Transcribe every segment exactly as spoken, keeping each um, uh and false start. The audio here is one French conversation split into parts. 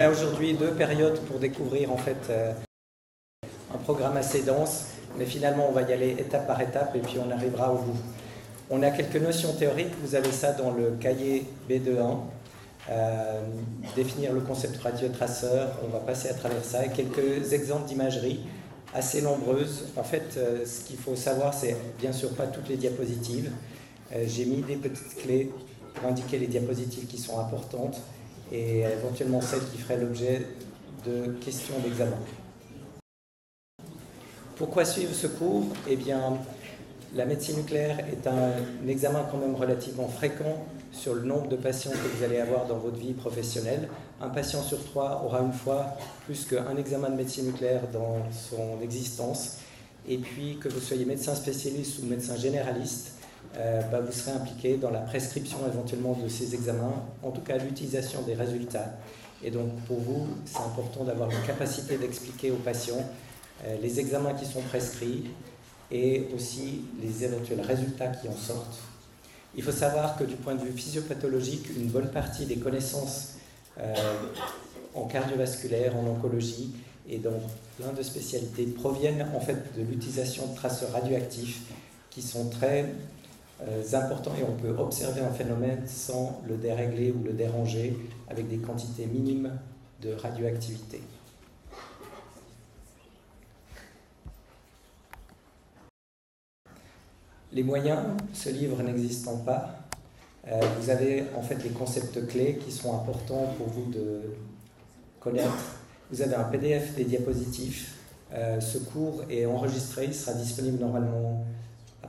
On a aujourd'hui deux périodes pour découvrir en fait un programme assez dense, mais finalement on va y aller étape par étape et puis on arrivera au bout. On a quelques notions théoriques, vous avez ça dans le cahier B deux point un, euh, définir le concept radiotraceur, on va passer à travers ça, et quelques exemples d'imagerie assez nombreuses. En fait, euh, ce qu'il faut savoir, c'est bien sûr pas toutes les diapositives. Euh, J'ai mis des petites clés pour indiquer les diapositives qui sont importantes et éventuellement celles qui feraient l'objet de questions d'examen. Pourquoi suivre ce cours? Eh bien, la médecine nucléaire est un, un examen quand même relativement fréquent sur le nombre de patients que vous allez avoir dans votre vie professionnelle. Un patient sur trois aura une fois plus qu'un examen de médecine nucléaire dans son existence. Et puis, que vous soyez médecin spécialiste ou médecin généraliste, Euh, bah vous serez impliqué dans la prescription éventuellement de ces examens, en tout cas l'utilisation des résultats. Et donc pour vous, c'est important d'avoir une capacité d'expliquer aux patients euh, les examens qui sont prescrits et aussi les éventuels résultats qui en sortent. Il faut savoir que du point de vue physiopathologique, une bonne partie des connaissances euh, en cardiovasculaire, en oncologie et dans plein de spécialités proviennent en fait de l'utilisation de traceurs radioactifs qui sont très importants et on peut observer un phénomène sans le dérégler ou le déranger avec des quantités minimes de radioactivité. Les moyens, ce livre n'existant pas, vous avez en fait les concepts clés qui sont importants pour vous de connaître. Vous avez un P D F des diapositives. Ce cours est enregistré, il sera disponible normalement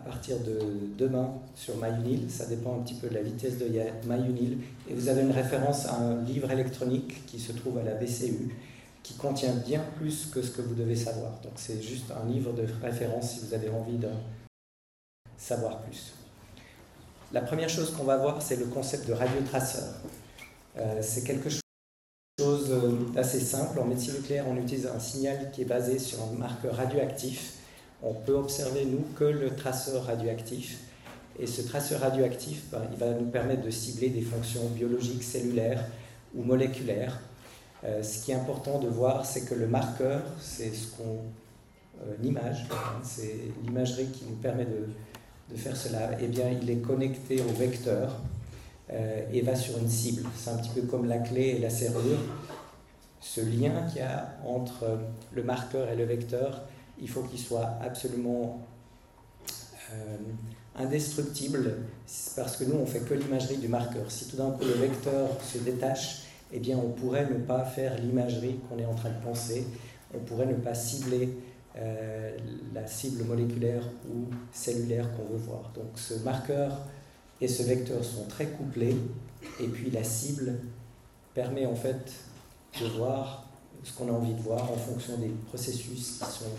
à partir de demain sur Mayunil, ça dépend un petit peu de la vitesse de Mayunil, et vous avez une référence à un livre électronique qui se trouve à la B C U, qui contient bien plus que ce que vous devez savoir. Donc c'est juste un livre de référence si vous avez envie de savoir plus. La première chose qu'on va voir, c'est le concept de radiotraceur. Euh, c'est quelque chose d'assez simple. En médecine nucléaire, on utilise un signal qui est basé sur un marqueur radioactif. On peut observer, nous, que le traceur radioactif. Et ce traceur radioactif, ben, il va nous permettre de cibler des fonctions biologiques, cellulaires ou moléculaires. Euh, ce qui est important de voir, c'est que le marqueur, c'est ce qu'on euh, image, hein, c'est l'imagerie qui nous permet de, de faire cela. Eh bien, il est connecté au vecteur euh, et va sur une cible. C'est un petit peu comme la clé et la serrure. Ce lien qu'il y a entre le marqueur et le vecteur, il faut qu'il soit absolument euh, indestructible, parce que nous, on ne fait que l'imagerie du marqueur. Si tout d'un coup le vecteur se détache, eh bien, on pourrait ne pas faire l'imagerie qu'on est en train de penser, on pourrait ne pas cibler euh, la cible moléculaire ou cellulaire qu'on veut voir. Donc ce marqueur et ce vecteur sont très couplés, et puis la cible permet en fait de voir ce qu'on a envie de voir en fonction des processus qui sont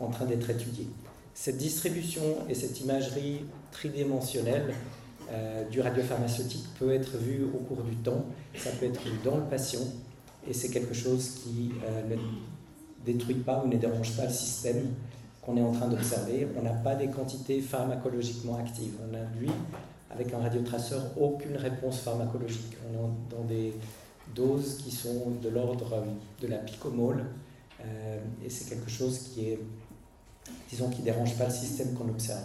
en train d'être étudiés. Cette distribution et cette imagerie tridimensionnelle euh, du radiopharmaceutique peut être vue au cours du temps, ça peut être vu dans le patient, et c'est quelque chose qui euh, ne détruit pas ou ne dérange pas le système qu'on est en train d'observer. On n'a pas des quantités pharmacologiquement actives. On induit, avec un radiotraceur, aucune réponse pharmacologique. On est dans des doses qui sont de l'ordre de la picomole, euh, et c'est quelque chose qui est, disons, qui ne dérange pas le système qu'on observe.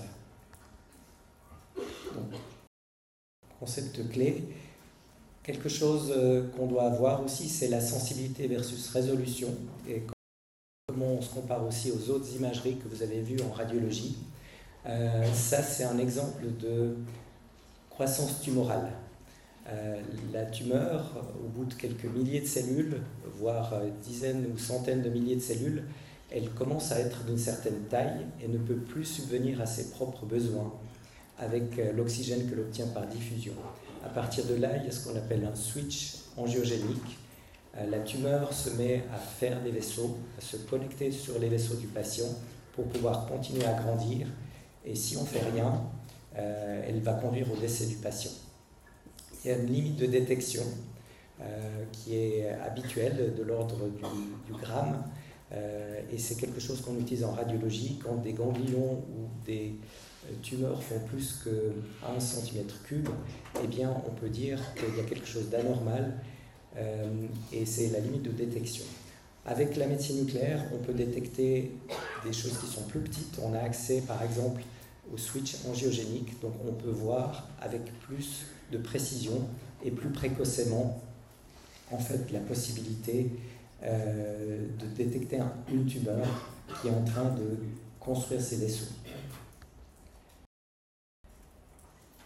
Donc, concept clé. Quelque chose euh, qu'on doit avoir aussi, c'est la sensibilité versus résolution, et comment on se compare aussi aux autres imageries que vous avez vues en radiologie. Euh, ça, c'est un exemple de croissance tumorale. Euh, la tumeur, au bout de quelques milliers de cellules, voire euh, dizaines ou centaines de milliers de cellules, elle commence à être d'une certaine taille et ne peut plus subvenir à ses propres besoins avec euh, l'oxygène que l'obtient par diffusion. À partir de là, il y a ce qu'on appelle un switch angiogénique. Euh, la tumeur se met à faire des vaisseaux, à se connecter sur les vaisseaux du patient pour pouvoir continuer à grandir. Et si on ne fait rien, euh, elle va conduire au décès du patient. Il y a une limite de détection euh, qui est habituelle, de l'ordre du, du gramme, euh, et c'est quelque chose qu'on utilise en radiologie quand des ganglions ou des tumeurs font plus que un centimètre cube. Eh bien, on peut dire qu'il y a quelque chose d'anormal euh, et c'est la limite de détection. Avec la médecine nucléaire, on peut détecter des choses qui sont plus petites. On a accès, par exemple, au switch angiogénique, donc on peut voir avec plus de précision et plus précocement, en fait, la possibilité euh, de détecter un, une tumeur qui est en train de construire ses vaisseaux.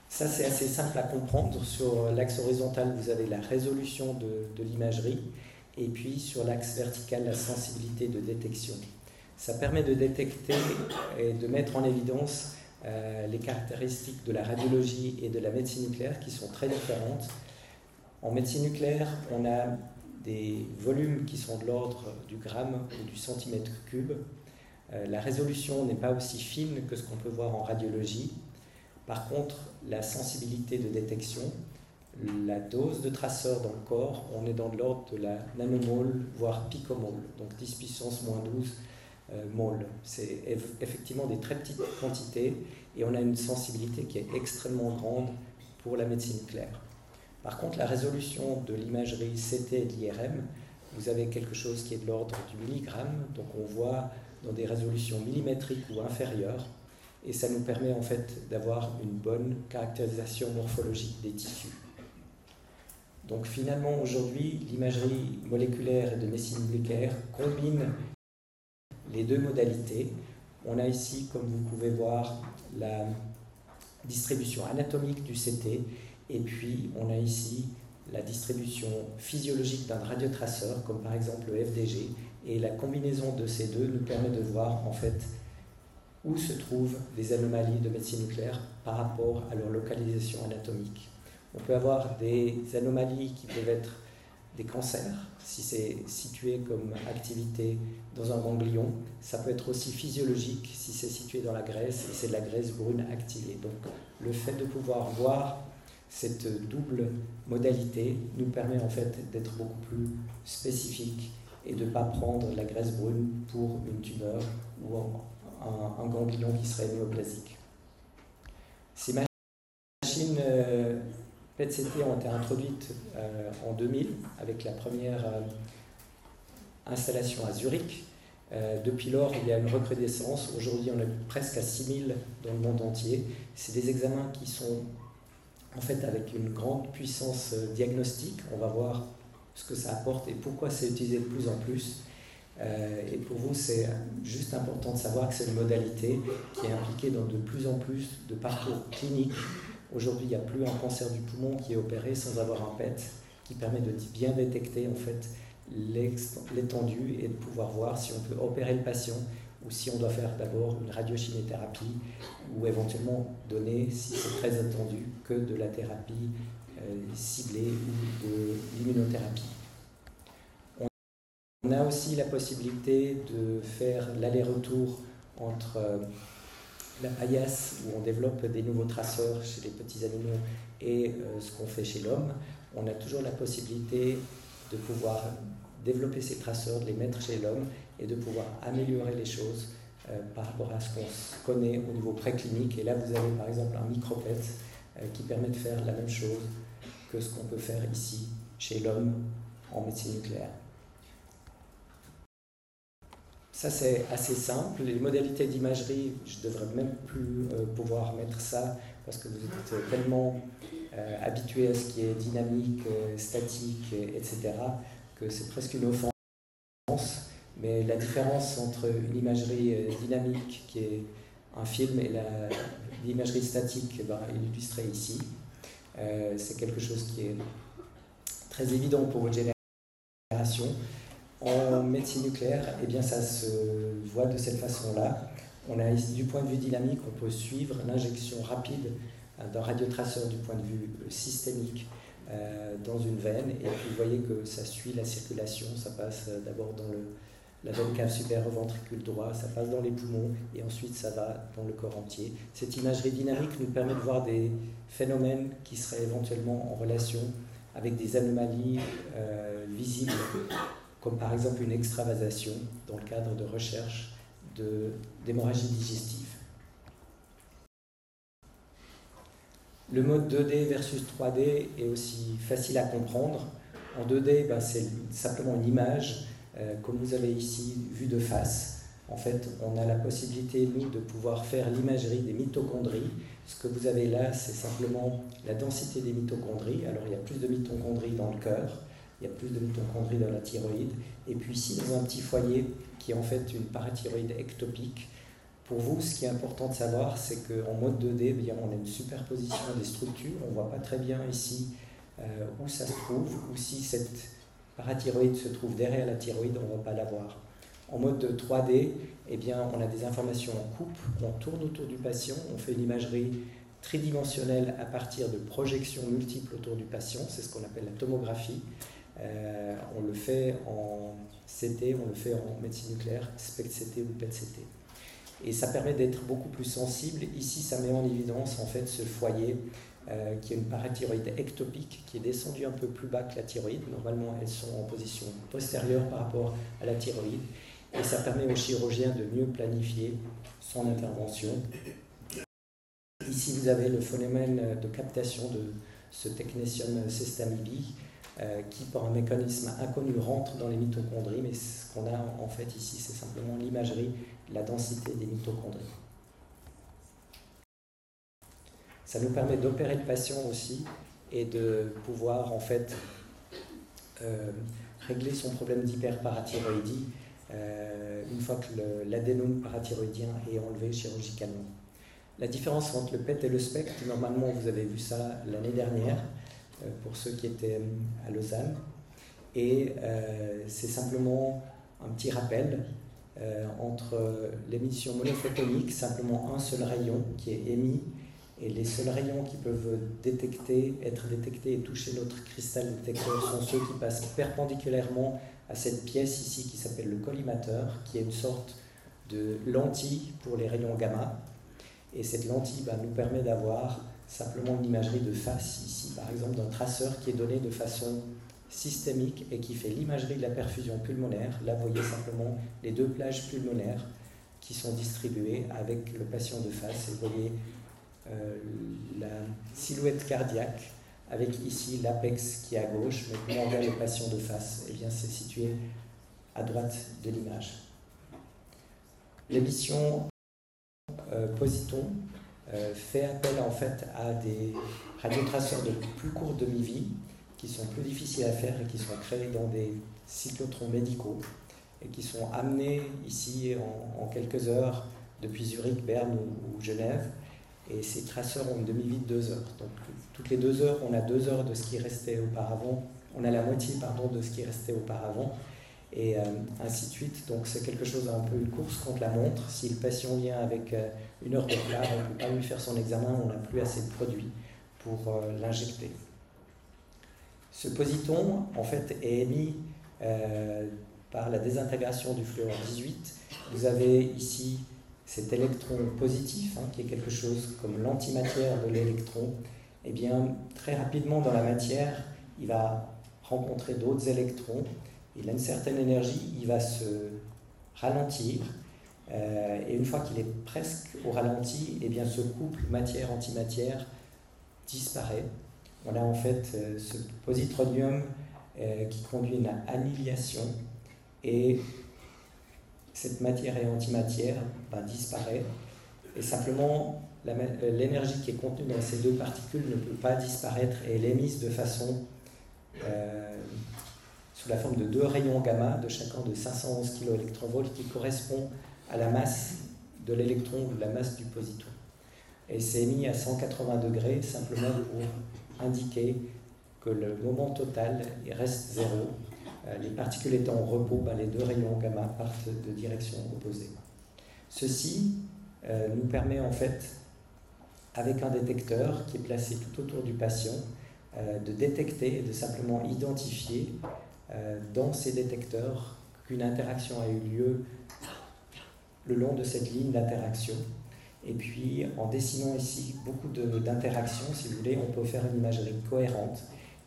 Ça, c'est assez simple à comprendre. Sur l'axe horizontal, vous avez la résolution de, de l'imagerie, et puis sur l'axe vertical, la sensibilité de détection. Ça permet de détecter et de mettre en évidence euh, les caractéristiques de la radiologie et de la médecine nucléaire qui sont très différentes. En médecine nucléaire, on a des volumes qui sont de l'ordre du gramme ou du centimètre cube. Euh, la résolution n'est pas aussi fine que ce qu'on peut voir en radiologie. Par contre, la sensibilité de détection, la dose de traceur dans le corps, on est dans de l'ordre de la nanomole, voire picomole, donc dix puissance moins douze euh, mol. C'est effectivement des très petites quantités et on a une sensibilité qui est extrêmement grande pour la médecine nucléaire. Par contre, la résolution de l'imagerie C T et de l'I R M, vous avez quelque chose qui est de l'ordre du milligramme, donc on voit dans des résolutions millimétriques ou inférieures, et ça nous permet en fait d'avoir une bonne caractérisation morphologique des tissus. Donc finalement, aujourd'hui, l'imagerie moléculaire et de médecine nucléaire combine les deux modalités. On a ici, comme vous pouvez voir, la distribution anatomique du C T, et puis on a ici la distribution physiologique d'un radiotraceur, comme par exemple le F D G, et la combinaison de ces deux nous permet de voir en fait où se trouvent les anomalies de médecine nucléaire par rapport à leur localisation anatomique. On peut avoir des anomalies qui peuvent être des cancers, si c'est situé comme activité dans un ganglion. Ça peut être aussi physiologique si c'est situé dans la graisse et c'est de la graisse brune activée. Donc le fait de pouvoir voir cette double modalité nous permet en fait d'être beaucoup plus spécifique et de ne pas prendre la graisse brune pour une tumeur ou un, un ganglion qui serait néoplasique. Ces machines euh, P E T C T ont été introduites euh, en deux mille avec la première euh, installation à Zurich. Euh, depuis lors, il y a une recrudescence. Aujourd'hui, on est presque à six mille dans le monde entier. C'est des examens qui sont en fait avec une grande puissance diagnostique. On va voir ce que ça apporte et pourquoi c'est utilisé de plus en plus. Euh, et pour vous, c'est juste important de savoir que c'est une modalité qui est impliquée dans de plus en plus de parcours cliniques. Aujourd'hui, il n'y a plus un cancer du poumon qui est opéré sans avoir un P E T qui permet de bien détecter en fait l'étendue et de pouvoir voir si on peut opérer le patient ou si on doit faire d'abord une radiochimiothérapie ou éventuellement donner, si c'est très attendu, que de la thérapie euh, ciblée ou de l'immunothérapie. On a aussi la possibilité de faire l'aller-retour entre euh, la paillasse, où on développe des nouveaux traceurs chez les petits animaux, et euh, ce qu'on fait chez l'homme. On a toujours la possibilité de pouvoir développer ces traceurs, de les mettre chez l'homme, et de pouvoir améliorer les choses euh, par rapport à ce qu'on connaît au niveau préclinique. Et là, vous avez par exemple un micro-P E T euh, qui permet de faire la même chose que ce qu'on peut faire ici chez l'homme en médecine nucléaire. Ça, c'est assez simple. Les modalités d'imagerie, je ne devrais même plus euh, pouvoir mettre ça parce que vous êtes tellement euh, habitué à ce qui est dynamique, euh, statique, et cetera que c'est presque une offense. Mais la différence entre une imagerie dynamique qui est un film et l'imagerie statique, ben, illustrée ici, euh, c'est quelque chose qui est très évident pour votre génération. En médecine nucléaire, eh bien, ça se voit de cette façon-là. On a, du point de vue dynamique, on peut suivre l'injection rapide d'un radiotraceur du point de vue systémique euh, dans une veine. Et puis vous voyez que ça suit la circulation, ça passe d'abord dans le la veine cave supérieure au ventricule droit, ça passe dans les poumons et ensuite ça va dans le corps entier. Cette imagerie dynamique nous permet de voir des phénomènes qui seraient éventuellement en relation avec des anomalies euh, visibles, comme par exemple une extravasation dans le cadre de recherche d'hémorragie digestive. Le mode deux D versus trois D est aussi facile à comprendre. En deux D, ben, c'est simplement une image, euh, comme vous avez ici, vue de face. En fait, on a la possibilité, nous, de pouvoir faire l'imagerie des mitochondries. Ce que vous avez là, c'est simplement la densité des mitochondries. Alors, il y a plus de mitochondries dans le cœur, il y a plus de mitochondries dans la thyroïde. Et puis ici, dans un petit foyer qui est en fait une parathyroïde ectopique. Pour vous, ce qui est important de savoir, c'est qu'en mode deux D, bien, on a une superposition des structures. On ne voit pas très bien ici euh, où ça se trouve, ou si cette parathyroïde se trouve derrière la thyroïde, on ne va pas la voir. En mode trois D, eh bien, on a des informations en coupe, on tourne autour du patient, on fait une imagerie tridimensionnelle à partir de projections multiples autour du patient, c'est ce qu'on appelle la tomographie. Euh, on le fait en C T, on le fait en médecine nucléaire, SPECT-C T ou P E T-C T. Et ça permet d'être beaucoup plus sensible. Ici, ça met en évidence en fait ce foyer euh, qui est une parathyroïde ectopique qui est descendue un peu plus bas que la thyroïde. Normalement, elles sont en position postérieure par rapport à la thyroïde. Et ça permet au chirurgien de mieux planifier son intervention. Ici, vous avez le phénomène de captation de ce technétium sestamibi euh, qui, par un mécanisme inconnu, rentre dans les mitochondries. Mais ce qu'on a en fait ici, c'est simplement l'imagerie, la densité des mitochondries. Ça nous permet d'opérer le patient aussi et de pouvoir en fait euh, régler son problème d'hyperparathyroïdie. Euh, une fois que l'adénome parathyroïdien est enlevé chirurgicalement. La différence entre le P E T et le SPECT, normalement vous avez vu ça l'année dernière euh, pour ceux qui étaient à Lausanne, et euh, c'est simplement un petit rappel euh, entre l'émission monophotomique, simplement un seul rayon qui est émis, et les seuls rayons qui peuvent détecter, être détectés et toucher notre cristal détecteur sont ceux qui passent perpendiculairement à cette pièce ici qui s'appelle le collimateur, qui est une sorte de lentille pour les rayons gamma. Et cette lentille bah, nous permet d'avoir simplement une imagerie de face ici, par exemple d'un traceur qui est donné de façon systémique et qui fait l'imagerie de la perfusion pulmonaire. Là, vous voyez simplement les deux plages pulmonaires qui sont distribuées avec le patient de face. Et vous voyez euh, la silhouette cardiaque, avec ici l'apex qui est à gauche, mais quand on regarde le patient de face, eh bien c'est situé à droite de l'image. L'émission euh, positron euh, fait appel en fait à des radiotraceurs de plus courte demi-vie qui sont plus difficiles à faire et qui sont créés dans des cyclotrons médicaux et qui sont amenés ici en, en quelques heures depuis Zurich, Berne ou, ou Genève. Et ces traceurs ont une demi-vie de deux heures. Donc, toutes les deux heures, on a deux heures de ce qui restait auparavant. On a la moitié, pardon, de ce qui restait auparavant. Et euh, ainsi de suite. Donc, c'est quelque chose un peu une course contre la montre. Si le patient vient avec euh, une heure de retard, on ne peut pas lui faire son examen, on n'a plus assez de produit pour euh, l'injecter. Ce positron, en fait, est émis euh, par la désintégration du fluor dix-huit. Vous avez ici cet électron positif, hein, qui est quelque chose comme l'antimatière de l'électron, eh bien, très rapidement dans la matière, il va rencontrer d'autres électrons, il a une certaine énergie, il va se ralentir, euh, et une fois qu'il est presque au ralenti, eh bien, ce couple matière-antimatière disparaît. On a en fait euh, ce positronium euh, qui conduit à une annihilation, et cette matière et antimatière ben, disparaît, et simplement l'énergie qui est contenue dans ces deux particules ne peut pas disparaître et elle est émise de façon euh, sous la forme de deux rayons gamma de chacun de cinq cent onze kiloélectronvolts qui correspond à la masse de l'électron ou la masse du positron. Et c'est émis à cent quatre-vingts degrés simplement pour indiquer que le moment total reste zéro. Les particules étant en repos, ben les deux rayons gamma partent de direction opposée. Ceci euh, nous permet en fait, avec un détecteur qui est placé tout autour du patient, euh, de détecter et de simplement identifier euh, dans ces détecteurs qu'une interaction a eu lieu le long de cette ligne d'interaction. Et puis en dessinant ici beaucoup d'interactions, si vous voulez, on peut faire une imagerie cohérente.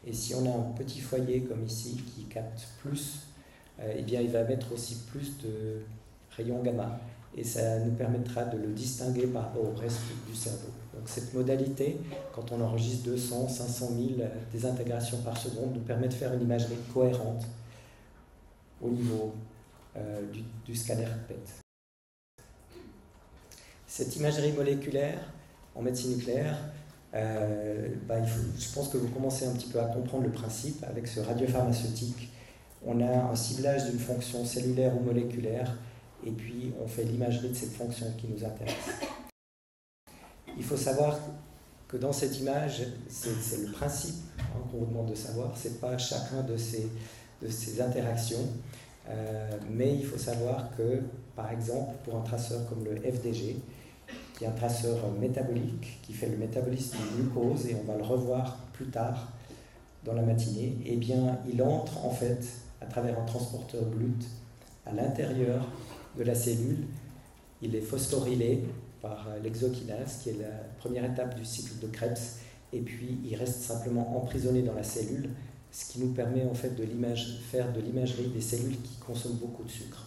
Et si on a un petit foyer comme ici qui capte plus, euh, eh bien il va mettre aussi plus de rayons gamma. et ça nous permettra de le distinguer par rapport au reste du cerveau. Donc cette modalité, quand on enregistre deux cents, cinq cent mille désintégrations par seconde, nous permet de faire une imagerie cohérente au niveau euh, du, du scanner P E T. Cette imagerie moléculaire en médecine nucléaire, euh, bah, il faut, je pense que vous commencez un petit peu à comprendre le principe avec ce radiopharmaceutique. On a un ciblage d'une fonction cellulaire ou moléculaire, et puis on fait l'imagerie de cette fonction qui nous intéresse. Il faut savoir que dans cette image, c'est le principe hein, qu'on vous demande de savoir, c'est pas chacun de ces, de ces interactions, euh, mais il faut savoir que, par exemple, pour un traceur comme le F D G, qui est un traceur métabolique, qui fait le métabolisme du glucose, et on va le revoir plus tard dans la matinée, eh bien, il entre en fait à travers un transporteur GLUT à l'intérieur de la cellule. Il est phosphorylé par l'hexokinase, qui est la première étape du cycle de Krebs, et puis il reste simplement emprisonné dans la cellule, ce qui nous permet en fait de faire de l'imagerie des cellules qui consomment beaucoup de sucre,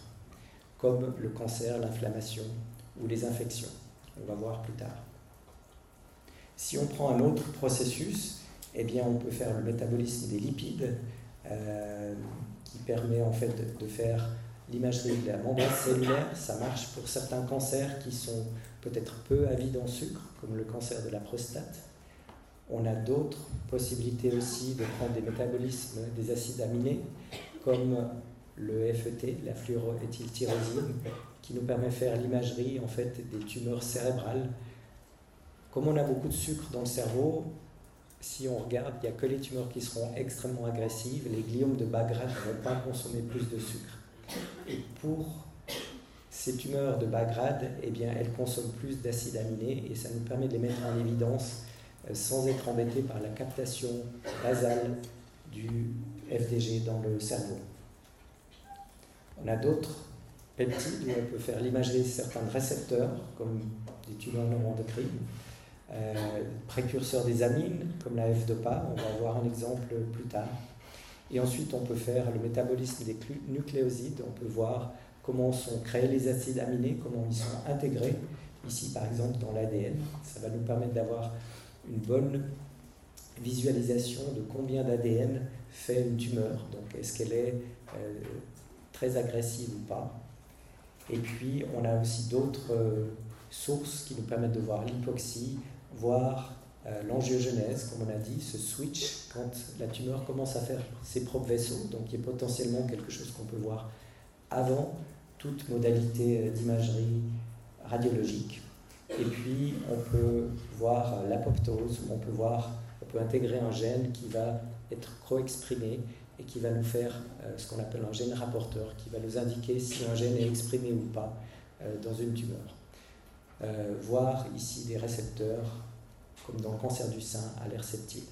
comme le cancer, l'inflammation ou les infections. On va voir plus tard. Si on prend un autre processus, eh bien on peut faire le métabolisme des lipides, euh, qui permet en fait de, de faire l'imagerie de la membrane cellulaire. Ça marche pour certains cancers qui sont peut-être peu avides en sucre, comme le cancer de la prostate. On a d'autres possibilités aussi de prendre des métabolismes des acides aminés, comme le F E T, la fluoroéthyltyrosine, qui nous permet de faire l'imagerie en fait des tumeurs cérébrales. Comme on a beaucoup de sucre dans le cerveau, si on regarde, il n'y a que les tumeurs qui seront extrêmement agressives. Les gliomes de bas grade ne vont pas consommer plus de sucre. Et pour ces tumeurs de bas grade, eh bien, elles consomment plus d'acides aminés, et ça nous permet de les mettre en évidence sans être embêtés par la captation basale du F D G dans le cerveau. On a d'autres peptides où on peut faire l'imagerie de certains récepteurs, comme des tumeurs non endocrines. Euh, précurseurs des amines, comme la F D O P A, on va voir un exemple plus tard. Et ensuite, on peut faire le métabolisme des nucléosides, on peut voir comment sont créés les acides aminés, comment ils sont intégrés, ici par exemple dans l'A D N. Ça va nous permettre d'avoir une bonne visualisation de combien d'A D N fait une tumeur, donc est-ce qu'elle est euh, très agressive ou pas. Et puis, on a aussi d'autres euh, sources qui nous permettent de voir l'hypoxie, voir euh, l'angiogenèse, comme on a dit, ce switch quand la tumeur commence à faire ses propres vaisseaux. Donc il y a potentiellement quelque chose qu'on peut voir avant toute modalité d'imagerie radiologique. Et puis on peut voir l'apoptose, on peut voir, on peut intégrer un gène qui va être co-exprimé et qui va nous faire euh, ce qu'on appelle un gène rapporteur, qui va nous indiquer si un gène est exprimé ou pas euh, dans une tumeur. Euh, voir ici des récepteurs, comme dans le cancer du sein, à l'air septile.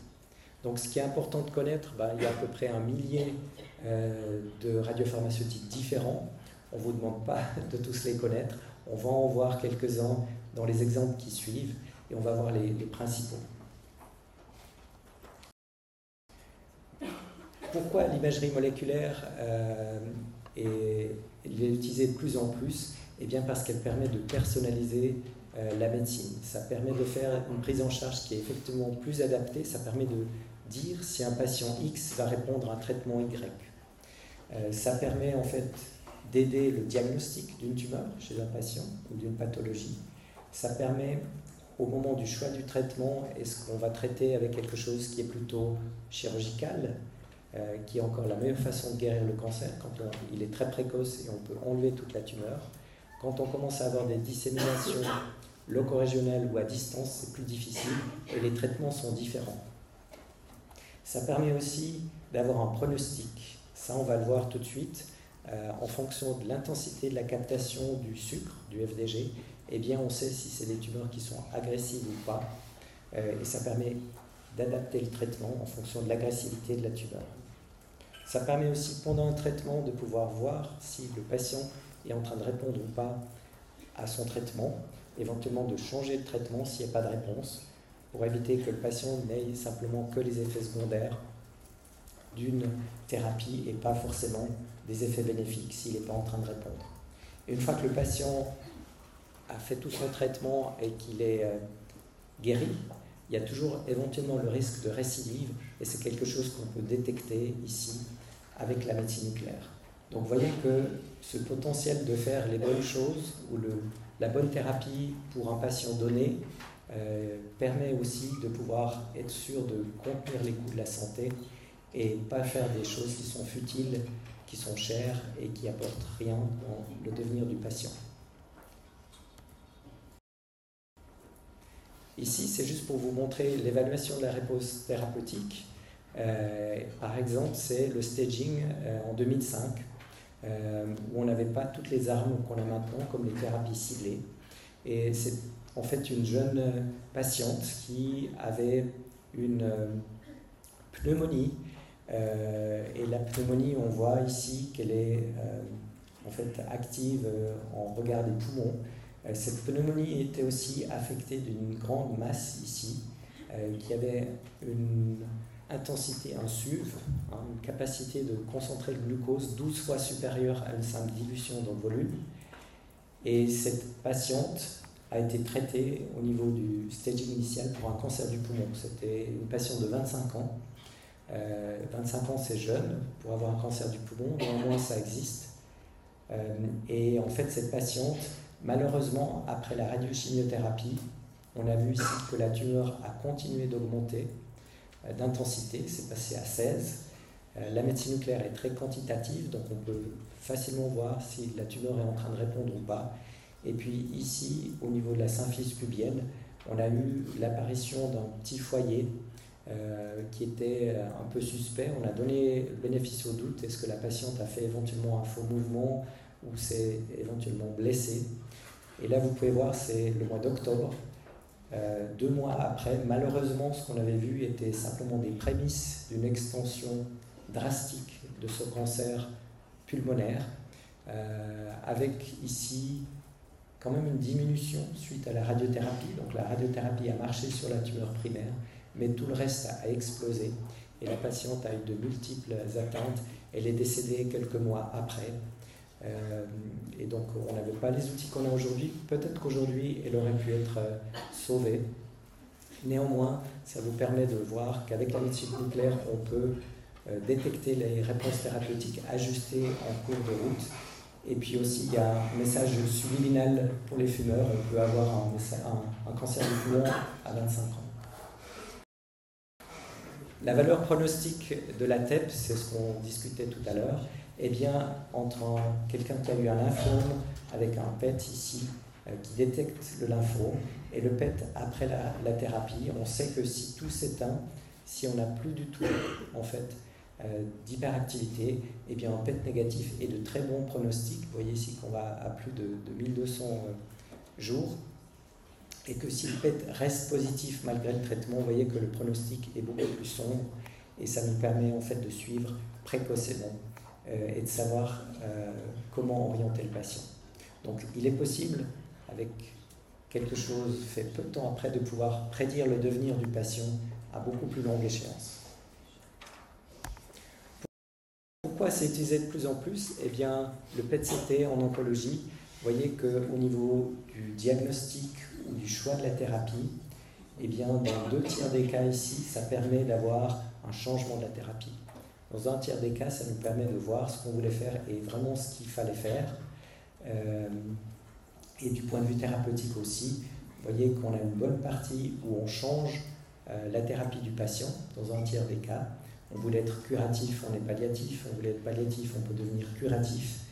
Donc ce qui est important de connaître, ben, il y a à peu près un millier euh, de radiopharmaceutiques différents. On ne vous demande pas de tous les connaître. On va en voir quelques-uns dans les exemples qui suivent, et on va voir les, les principaux. Pourquoi l'imagerie moléculaire euh, est, est utilisée de plus en plus ? Eh bien parce qu'elle permet de personnaliser euh, la médecine. Ça permet de faire une prise en charge qui est effectivement plus adaptée. Ça permet de dire si un patient X va répondre à un traitement Y. Euh, ça permet en fait d'aider le diagnostic d'une tumeur chez un patient ou d'une pathologie. Ça permet au moment du choix du traitement, est-ce qu'on va traiter avec quelque chose qui est plutôt chirurgical, euh, qui est encore la meilleure façon de guérir le cancer quand on, il est très précoce et on peut enlever toute la tumeur. Quand on commence à avoir des disséminations locorégionales ou à distance, c'est plus difficile et les traitements sont différents. Ça permet aussi d'avoir un pronostic. Ça, on va le voir tout de suite. Euh, en fonction de l'intensité de la captation du sucre, du F D G, eh bien, on sait si c'est des tumeurs qui sont agressives ou pas. Euh, et ça permet d'adapter le traitement en fonction de l'agressivité de la tumeur. Ça permet aussi, pendant un traitement, de pouvoir voir si le patient est en train de répondre ou pas à son traitement, éventuellement de changer de traitement s'il n'y a pas de réponse, pour éviter que le patient n'ait simplement que les effets secondaires d'une thérapie et pas forcément des effets bénéfiques s'il n'est pas en train de répondre. Et une fois que le patient a fait tout son traitement et qu'il est euh, guéri, il y a toujours éventuellement le risque de récidive, et c'est quelque chose qu'on peut détecter ici avec la médecine nucléaire. Donc voyez que ce potentiel de faire les bonnes choses ou le, la bonne thérapie pour un patient donné euh, permet aussi de pouvoir être sûr de contenir les coûts de la santé et pas faire des choses qui sont futiles, qui sont chères et qui n'apportent rien dans le devenir du patient. Ici, c'est juste pour vous montrer l'évaluation de la réponse thérapeutique. Euh, par exemple, c'est le staging euh, en deux mille cinq, euh, où on n'avait pas toutes les armes qu'on a maintenant, comme les thérapies ciblées. Et c'est en fait une jeune patiente qui avait une euh, pneumonie. Euh, et la pneumonie, on voit ici qu'elle est euh, en fait active euh, en regard des poumons. Cette pneumonie était aussi affectée d'une grande masse ici, euh, qui avait une intensité, un S U V, hein, une capacité de concentrer le glucose douze fois supérieure à une simple dilution dans le volume. Et cette patiente a été traitée au niveau du staging initial pour un cancer du poumon. C'était une patiente de vingt-cinq ans. Euh, vingt-cinq ans, c'est jeune pour avoir un cancer du poumon, néanmoins ça existe. Euh, et en fait, cette patiente... Malheureusement, après la radiochimiothérapie, on a vu ici que la tumeur a continué d'augmenter d'intensité, c'est passé à seize. La médecine nucléaire est très quantitative, donc on peut facilement voir si la tumeur est en train de répondre ou pas. Et puis ici, au niveau de la symphyse pubienne, on a eu l'apparition d'un petit foyer euh, qui était un peu suspect. On a donné le bénéfice au doute. Est-ce que la patiente a fait éventuellement un faux mouvement ou s'est éventuellement blessé? Et là, vous pouvez voir, c'est le mois d'octobre. Euh, deux mois après, malheureusement, ce qu'on avait vu était simplement des prémices d'une extension drastique de ce cancer pulmonaire, euh, avec ici quand même une diminution suite à la radiothérapie. Donc la radiothérapie a marché sur la tumeur primaire, mais tout le reste a explosé. Et la patiente a eu de multiples atteintes. Elle est décédée quelques mois après. Euh, et donc on n'avait pas les outils qu'on a aujourd'hui. Peut-être qu'aujourd'hui elle aurait pu être euh, sauvée. Néanmoins, ça vous permet de voir qu'avec la médecine nucléaire, on peut euh, détecter les réponses thérapeutiques ajustées en cours de route. Et puis aussi il y a un message subliminal pour les fumeurs. On peut avoir un, un, un cancer du poumon à vingt-cinq ans. La valeur pronostique de la T E P, c'est ce qu'on discutait tout à l'heure. Eh bien, entre quelqu'un qui a eu un lymphome avec un P E T ici, euh, qui détecte le lymphome, et le P E T après la, la thérapie, on sait que si tout s'éteint, si on n'a plus du tout en fait, euh, d'hyperactivité, eh bien un P E T négatif est de très bons pronostics. Vous voyez ici qu'on va à plus de, de mille deux cents euh, jours, et que si le P E T reste positif malgré le traitement, vous voyez que le pronostic est beaucoup plus sombre, et ça nous permet en fait de suivre précocement et de savoir euh, comment orienter le patient. Donc il est possible, avec quelque chose fait peu de temps après, de pouvoir prédire le devenir du patient à beaucoup plus longue échéance. Pourquoi c'est utilisé de plus en plus? Eh bien, le P E T C T en oncologie, vous voyez qu'au niveau du diagnostic ou du choix de la thérapie, eh bien, dans deux tiers des cas ici, ça permet d'avoir un changement de la thérapie. Dans un tiers des cas, ça nous permet de voir ce qu'on voulait faire et vraiment ce qu'il fallait faire. Euh, et du point de vue thérapeutique aussi, vous voyez qu'on a une bonne partie où on change euh, la thérapie du patient. Dans un tiers des cas, on voulait être curatif, on est palliatif. On voulait être palliatif, on peut devenir curatif.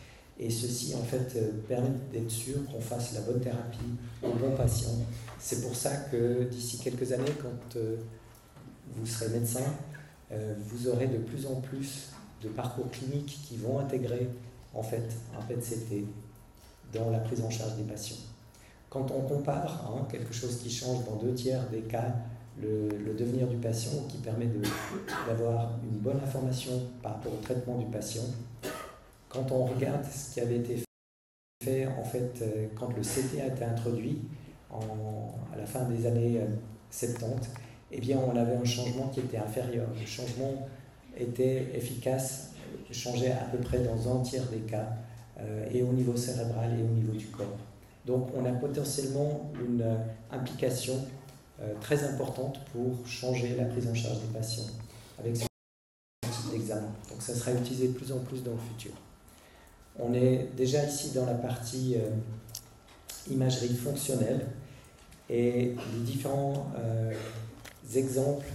Et ceci, en fait, euh, permet d'être sûr qu'on fasse la bonne thérapie au bon patient. C'est pour ça que d'ici quelques années, quand euh, vous serez médecin, vous aurez de plus en plus de parcours cliniques qui vont intégrer en fait un P E T C T dans la prise en charge des patients. Quand on compare hein, quelque chose qui change dans deux tiers des cas, le, le devenir du patient qui permet de, d'avoir une bonne information par rapport au traitement du patient. Quand on regarde ce qui avait été fait en fait quand le C T a été introduit en, à la fin des années soixante-dix, eh bien, on avait un changement qui était inférieur. Le changement était efficace, changeait à peu près dans un tiers des cas, euh, et au niveau cérébral et au niveau du corps. Donc on a potentiellement une implication euh, très importante pour changer la prise en charge des patients avec ce type d'examen. Donc ça sera utilisé de plus en plus dans le futur. On est déjà ici dans la partie euh, imagerie fonctionnelle et les différents euh, exemples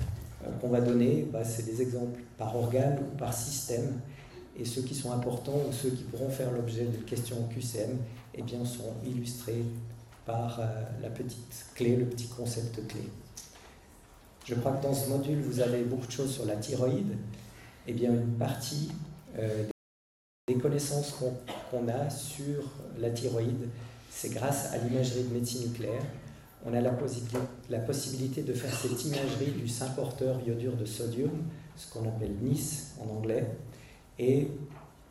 euh, qu'on va donner, bah, c'est des exemples par organe ou par système. Et ceux qui sont importants ou ceux qui pourront faire l'objet de questions au Q C M, eh bien, seront illustrés par euh, la petite clé, le petit concept clé. Je crois que dans ce module, vous avez beaucoup de choses sur la thyroïde. Eh bien, une partie euh, des connaissances qu'on qu'on a sur la thyroïde, c'est grâce à l'imagerie de médecine nucléaire. On a la, posi- la possibilité de faire cette imagerie du symporteur iodure de sodium, ce qu'on appelle N I S en anglais. Et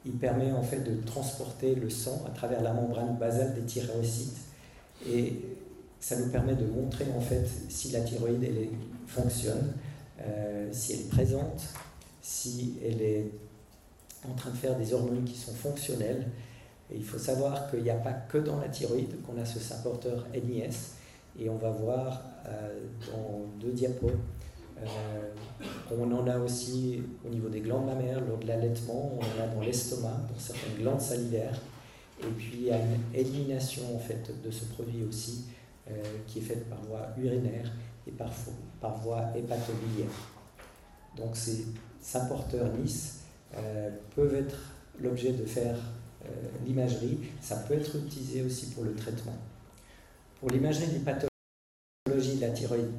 il permet en fait de transporter le sang à travers la membrane basale des thyrocytes, et ça nous permet de montrer en fait si la thyroïde elle fonctionne, euh, si elle est présente, si elle est en train de faire des hormones qui sont fonctionnelles. Et il faut savoir qu'il n'y a pas que dans la thyroïde qu'on a ce symporteur N I S, et on va voir euh, dans deux diapos. Euh, on en a aussi au niveau des glandes mammaires, lors de l'allaitement, on en a dans l'estomac, dans certaines glandes salivaires, et puis il y a une élimination en fait, de ce produit aussi, euh, qui est faite par voie urinaire et par, par voie hépatobiliaire. Donc ces symporteurs N I S euh, peuvent être l'objet de faire euh, l'imagerie, ça peut être utilisé aussi pour le traitement. Pour l'imagerie des pathologies de la thyroïde,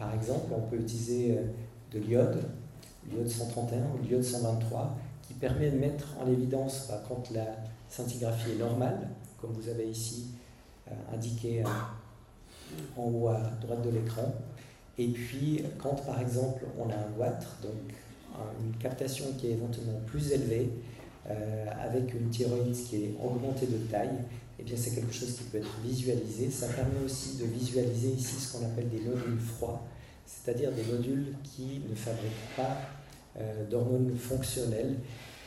par exemple, on peut utiliser de l'iode, l'iode cent trente et un ou l'iode cent vingt-trois, qui permet de mettre en évidence, bah, quand la scintigraphie est normale, comme vous avez ici euh, indiqué euh, en haut à droite de l'écran, et puis quand par exemple on a un wattre, donc une captation qui est éventuellement plus élevée, euh, avec une thyroïde qui est augmentée de taille, et eh bien c'est quelque chose qui peut être visualisé. Ça permet aussi de visualiser ici ce qu'on appelle des nodules froids, c'est-à-dire des nodules qui ne fabriquent pas euh, d'hormones fonctionnelles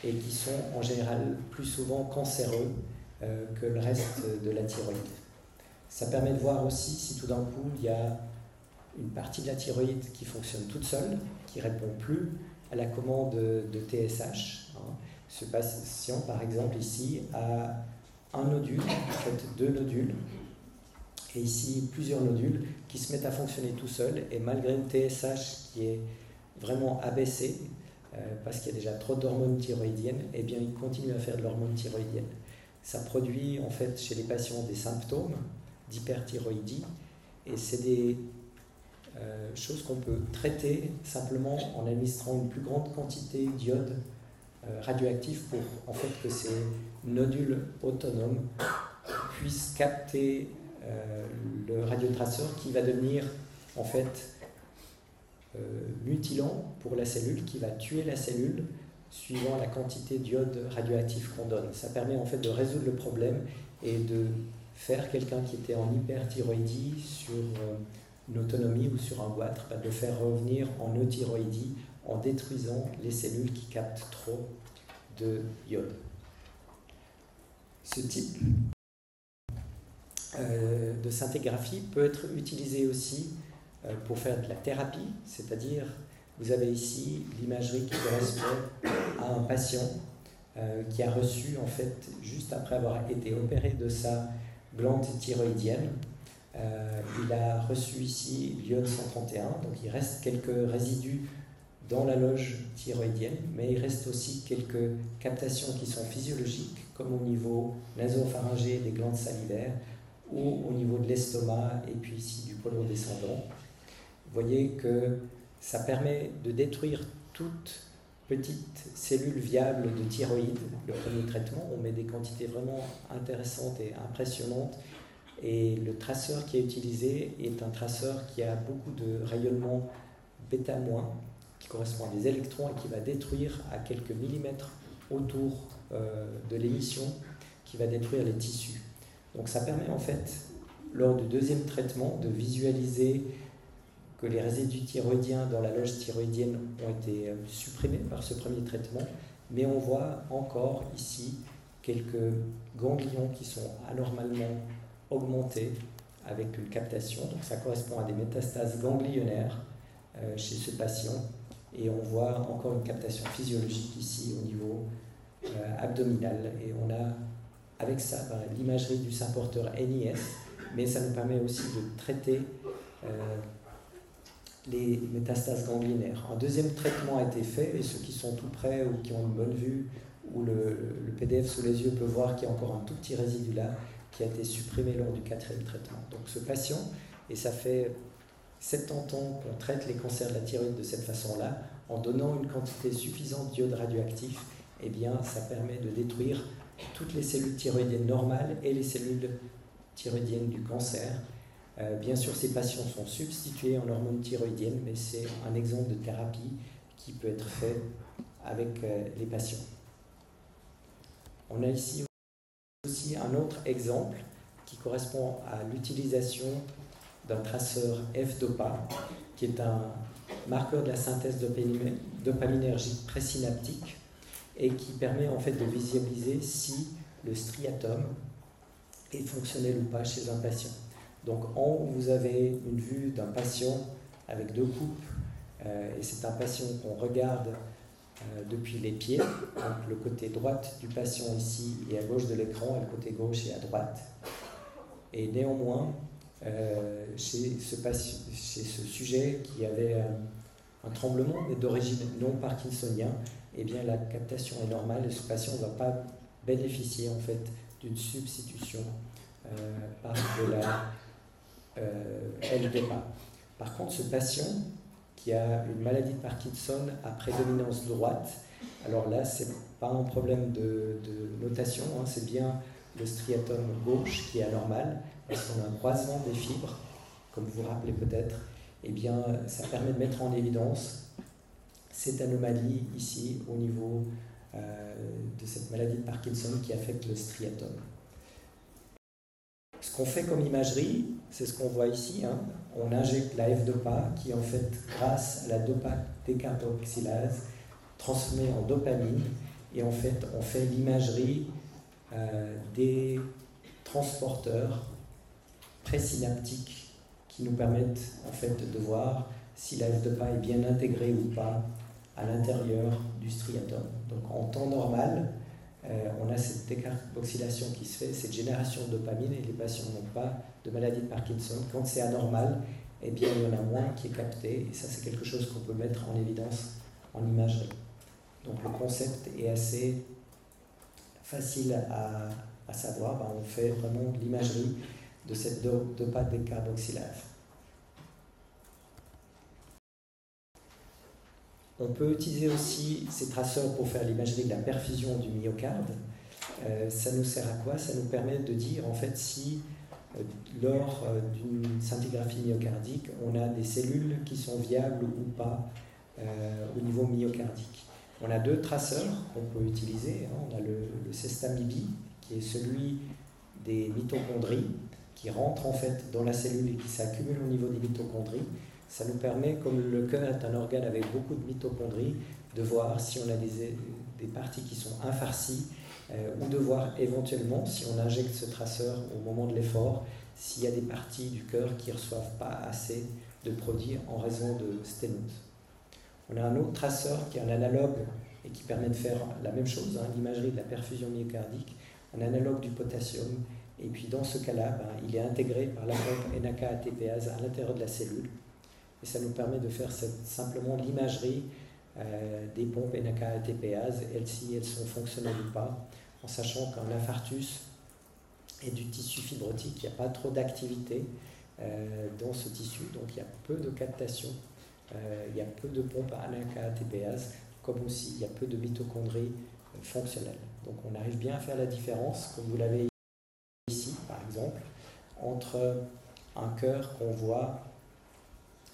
et qui sont en général plus souvent cancéreux euh, que le reste de la thyroïde. Ça permet de voir aussi si tout d'un coup il y a une partie de la thyroïde qui fonctionne toute seule, qui ne répond plus à la commande de T S H. Hein. Ce patient par exemple ici a un nodule, en fait deux nodules, et ici plusieurs nodules qui se mettent à fonctionner tout seuls, et malgré une T S H qui est vraiment abaissée, euh, parce qu'il y a déjà trop d'hormones thyroïdiennes, eh bien ils continuent à faire de l'hormone thyroïdienne. Ça produit en fait chez les patients des symptômes d'hyperthyroïdie, et c'est des euh, choses qu'on peut traiter simplement en administrant une plus grande quantité d'iode euh, radioactif pour en fait que ces nodules autonomes puissent capter euh, le radiotraceur qui va devenir en fait euh, mutilant pour la cellule, qui va tuer la cellule suivant la quantité d'iode radioactif qu'on donne. Ça permet en fait de résoudre le problème et de faire quelqu'un qui était en hyperthyroïdie sur euh, une autonomie ou sur un goitre, bah, de faire revenir en euthyroïdie en détruisant les cellules qui captent trop de iode. Ce type euh, de scintigraphie peut être utilisé aussi euh, pour faire de la thérapie, c'est-à-dire vous avez ici l'imagerie qui correspond à un patient euh, qui a reçu, en fait, juste après avoir été opéré de sa glande thyroïdienne, euh, il a reçu ici l'iode cent trente et un, donc il reste quelques résidus dans la loge thyroïdienne, mais il reste aussi quelques captations qui sont physiologiques, comme au niveau nasopharyngé des glandes salivaires ou au niveau de l'estomac et puis ici du côlon descendant. Vous voyez que ça permet de détruire toute petite cellule viable de thyroïde. Le premier traitement, on met des quantités vraiment intéressantes et impressionnantes, et le traceur qui est utilisé est un traceur qui a beaucoup de rayonnement bêta-, qui correspond à des électrons et qui va détruire à quelques millimètres autour euh, de l'émission, qui va détruire les tissus. Donc ça permet en fait, lors du deuxième traitement, de visualiser que les résidus thyroïdiens dans la loge thyroïdienne ont été euh, supprimés par ce premier traitement, mais on voit encore ici quelques ganglions qui sont anormalement augmentée avec une captation. Donc ça correspond à des métastases ganglionnaires euh, chez ce patient. Et on voit encore une captation physiologique ici au niveau euh, abdominal. Et on a avec ça ben, l'imagerie du sein porteur N I S, mais ça nous permet aussi de traiter euh, les métastases ganglionnaires. Un deuxième traitement a été fait, et ceux qui sont tout près ou qui ont une bonne vue, où le, le P D F sous les yeux peut voir qu'il y a encore un tout petit résidu là, qui a été supprimé lors du quatrième traitement. Donc ce patient, et ça fait soixante-dix ans qu'on traite les cancers de la thyroïde de cette façon-là, en donnant une quantité suffisante d'iode radioactif, eh bien ça permet de détruire toutes les cellules thyroïdiennes normales et les cellules thyroïdiennes du cancer. Euh, bien sûr, ces patients sont substitués en hormones thyroïdiennes, mais c'est un exemple de thérapie qui peut être fait avec euh, les patients. On a ici aussi un autre exemple qui correspond à l'utilisation d'un traceur F DOPA, qui est un marqueur de la synthèse dopaminergique présynaptique et qui permet en fait de visualiser si le striatum est fonctionnel ou pas chez un patient. Donc en haut, vous avez une vue d'un patient avec deux coupes, euh, et c'est un patient qu'on regarde euh, depuis les pieds, donc le côté droit du patient ici est à gauche de l'écran, et le côté gauche est à droite. Et néanmoins, euh, chez, ce patient, chez ce sujet qui avait euh, un tremblement, mais d'origine non parkinsonien, eh bien la captation est normale, et ce patient ne va pas bénéficier en fait d'une substitution euh, par de la euh, L DOPA. Par contre, ce patient qui a une maladie de Parkinson à prédominance droite, alors là, c'est pas un problème de, de notation, hein, c'est bien le striatum gauche qui est anormal, parce qu'on a un croisement des fibres, comme vous vous rappelez peut-être, eh bien ça permet de mettre en évidence cette anomalie ici au niveau euh, de cette maladie de Parkinson qui affecte le striatum. Ce qu'on fait comme imagerie, c'est ce qu'on voit ici, hein. On injecte la F DOPA qui en fait, grâce à la dopa décarboxylase, transmet en dopamine, et en fait, on fait l'imagerie euh, des transporteurs présynaptiques qui nous permettent en fait de voir si la F DOPA est bien intégrée ou pas à l'intérieur du striatum. Donc en temps normal, Euh, on a cette décarboxylation qui se fait, cette génération de dopamine, et les patients n'ont pas de maladie de Parkinson. Quand c'est anormal, eh bien, il y en a moins qui est capté, et ça c'est quelque chose qu'on peut mettre en évidence en imagerie. Donc le concept est assez facile à, à savoir, ben, on fait vraiment l'imagerie de cette dopa décarboxylase. On peut utiliser aussi ces traceurs pour faire l'imagerie de la perfusion du myocarde. Euh, ça nous sert à quoi? Ça nous permet de dire en fait si euh, lors euh, d'une scintigraphie myocardique, on a des cellules qui sont viables ou pas euh, au niveau myocardique. On a deux traceurs qu'on peut utiliser. Hein. On a le, le sestamibi, qui est celui des mitochondries, qui rentre en fait dans la cellule et qui s'accumule au niveau des mitochondries. Ça nous permet, comme le cœur est un organe avec beaucoup de mitochondries, de voir si on a des, des parties qui sont infarcies, euh, ou de voir éventuellement, si on injecte ce traceur au moment de l'effort, s'il y a des parties du cœur qui ne reçoivent pas assez de produits en raison de sténose. On a un autre traceur qui est un analogue et qui permet de faire la même chose, hein, l'imagerie de la perfusion myocardique, un analogue du potassium, et puis dans ce cas-là, ben, il est intégré par la pompe Na K A T Pase à l'intérieur de la cellule. Et ça nous permet de faire cette, simplement l'imagerie euh, des pompes Na K A T Pase, elles, si elles sont fonctionnelles ou pas, en sachant qu'un infarctus est du tissu fibrotique, il n'y a pas trop d'activité euh, dans ce tissu, donc il y a peu de captation, euh, il y a peu de pompes Na K A T Pase, comme aussi il y a peu de mitochondries euh, fonctionnelles. Donc on arrive bien à faire la différence, comme vous l'avez ici par exemple, entre un cœur qu'on voit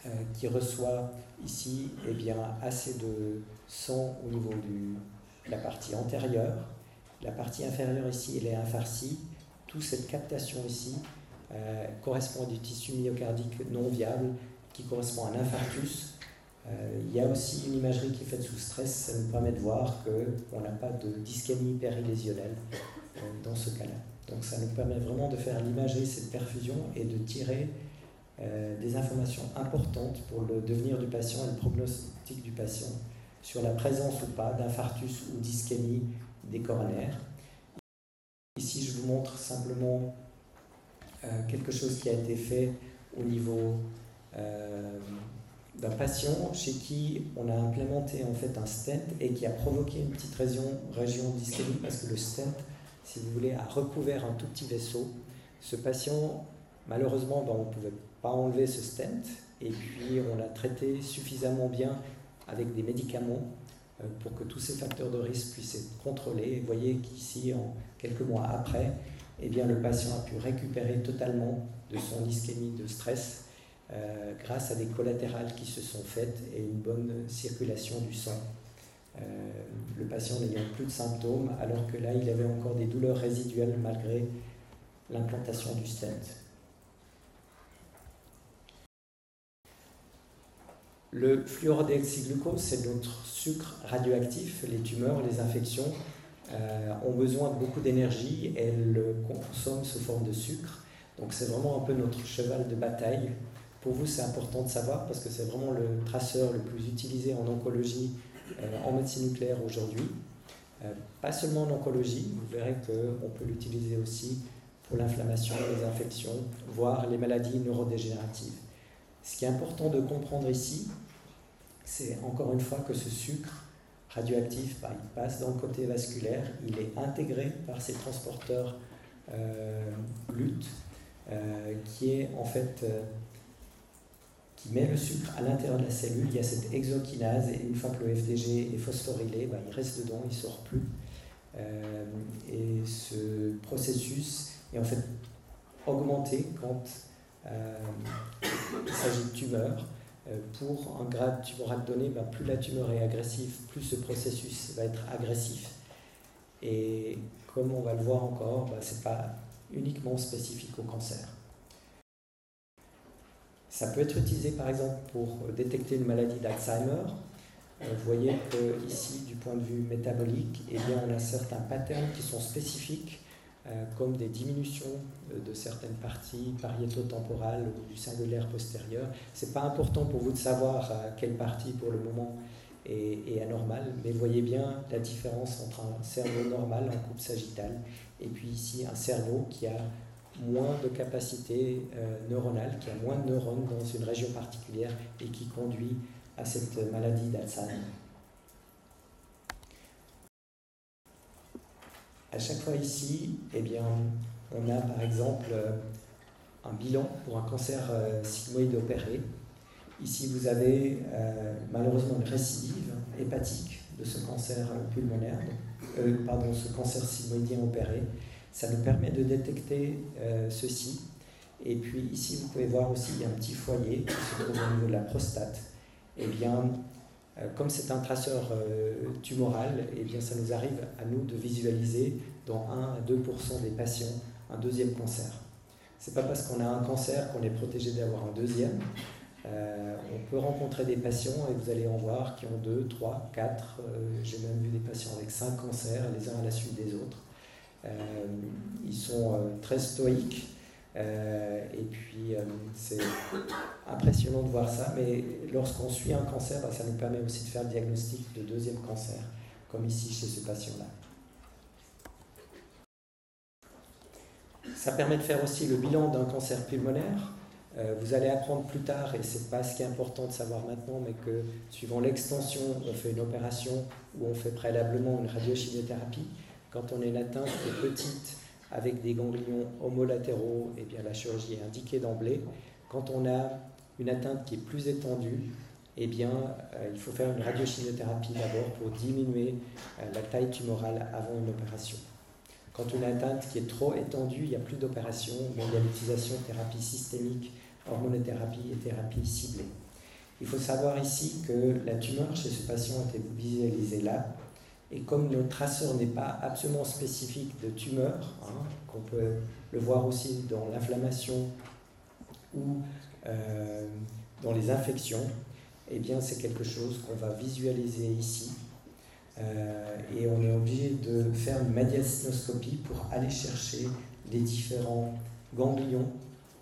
Euh, qui reçoit ici eh bien, assez de sang au niveau du, de la partie antérieure. La partie inférieure ici, elle est infarcie. Toute cette captation ici euh, correspond à du tissu myocardique non viable qui correspond à un infarctus. Euh, il y a aussi une imagerie qui est faite sous stress. Ça nous permet de voir qu'on n'a pas de dyschémie périlésionnelle dans ce cas-là. Donc ça nous permet vraiment de faire l'imagerie, cette perfusion, et de tirer euh, des informations importantes pour le devenir du patient et le prognostic du patient sur la présence ou pas d'infarctus ou d'ischémie des coronaires. Ici, je vous montre simplement euh, quelque chose qui a été fait au niveau euh, d'un patient chez qui on a implémenté en fait un stent et qui a provoqué une petite région, région d'ischémie parce que le stent, si vous voulez, a recouvert un tout petit vaisseau. Ce patient, malheureusement, ben, on ne pouvait pas enlever ce stent et puis on l'a traité suffisamment bien avec des médicaments pour que tous ces facteurs de risque puissent être contrôlés. Et vous voyez qu'ici, en quelques mois après, eh bien, le patient a pu récupérer totalement de son ischémie de stress euh, grâce à des collatérales qui se sont faites et une bonne circulation du sang. Euh, le patient n'ayant plus de symptômes, alors que là, il avait encore des douleurs résiduelles malgré l'implantation du stent. Le fluorodéoxyglucose, c'est notre sucre radioactif. Les tumeurs, les infections euh, ont besoin de beaucoup d'énergie et elles le consomment sous forme de sucre. Donc c'est vraiment un peu notre cheval de bataille. Pour vous, c'est important de savoir parce que c'est vraiment le traceur le plus utilisé en oncologie, euh, en médecine nucléaire aujourd'hui. Euh, pas seulement en oncologie, vous verrez qu'on peut l'utiliser aussi pour l'inflammation, les infections, voire les maladies neurodégénératives. Ce qui est important de comprendre ici, c'est encore une fois que ce sucre radioactif, bah, il passe dans le côté vasculaire, il est intégré par ces transporteurs euh, GLUT, euh, qui est en fait, euh, qui met le sucre à l'intérieur de la cellule. Il y a cette hexokinase, et une fois que le F D G est phosphorylé, bah, il reste dedans, il ne sort plus. Euh, et ce processus est en fait augmenté quand Euh, il s'agit de tumeurs. Euh, pour un grade tumoral donné, ben, plus la tumeur est agressive, plus ce processus va être agressif. Et comme on va le voir encore, ben, ce n'est pas uniquement spécifique au cancer. Ça peut être utilisé par exemple pour détecter une maladie d'Alzheimer. Euh, vous voyez qu'ici, du point de vue métabolique, eh bien, on a certains patterns qui sont spécifiques, comme des diminutions de certaines parties pariétotemporales ou du singulaire postérieur. Ce n'est pas important pour vous de savoir quelle partie pour le moment est, est anormale, mais voyez bien la différence entre un cerveau normal en coupe sagittale et puis ici un cerveau qui a moins de capacité euh, neuronale, qui a moins de neurones dans une région particulière et qui conduit à cette maladie d'Alzheimer. À chaque fois ici, eh bien, on a par exemple un bilan pour un cancer sigmoïde opéré. Ici, vous avez euh, malheureusement une récidive hépatique de ce cancer pulmonaire, euh, pardon, ce cancer sigmoïdien opéré. Ça nous permet de détecter euh, ceci. Et puis ici, vous pouvez voir aussi il y a un petit foyer qui se trouve au niveau de la prostate. Eh bien, comme c'est un traceur tumoral, eh bien ça nous arrive à nous de visualiser dans un à deux pour cent des patients un deuxième cancer. Ce n'est pas parce qu'on a un cancer qu'on est protégé d'avoir un deuxième. Euh, on peut rencontrer des patients, et vous allez en voir, qui ont deux, trois, quatre. Euh, J'ai même vu des patients avec cinq cancers, les uns à la suite des autres. Euh, ils sont euh, très stoïques. Euh, et puis euh, c'est impressionnant de voir ça, mais lorsqu'on suit un cancer, bah, ça nous permet aussi de faire le diagnostic de deuxième cancer, comme ici chez ce patient-là. Ça permet de faire aussi le bilan d'un cancer pulmonaire. Euh, vous allez apprendre plus tard, et c'est pas ce qui est important de savoir maintenant, mais que suivant l'extension, on fait une opération ou on fait préalablement une radiochimiothérapie. Quand on est atteint de petite avec des ganglions homolatéraux, eh bien, la chirurgie est indiquée d'emblée. Quand on a une atteinte qui est plus étendue, eh bien, euh, il faut faire une radiochimiothérapie d'abord pour diminuer euh, la taille tumorale avant une opération. Quand une atteinte qui est trop étendue, il n'y a plus d'opération, mais il y a l'utilisation de thérapie systémique, hormonothérapie et thérapie ciblée. Il faut savoir ici que la tumeur chez ce patient était visualisée là. Et comme le traceur n'est pas absolument spécifique de tumeur, hein, qu'on peut le voir aussi dans l'inflammation ou euh, dans les infections, eh bien c'est quelque chose qu'on va visualiser ici. euh, et on est obligé de faire une médiastinoscopie pour aller chercher les différents ganglions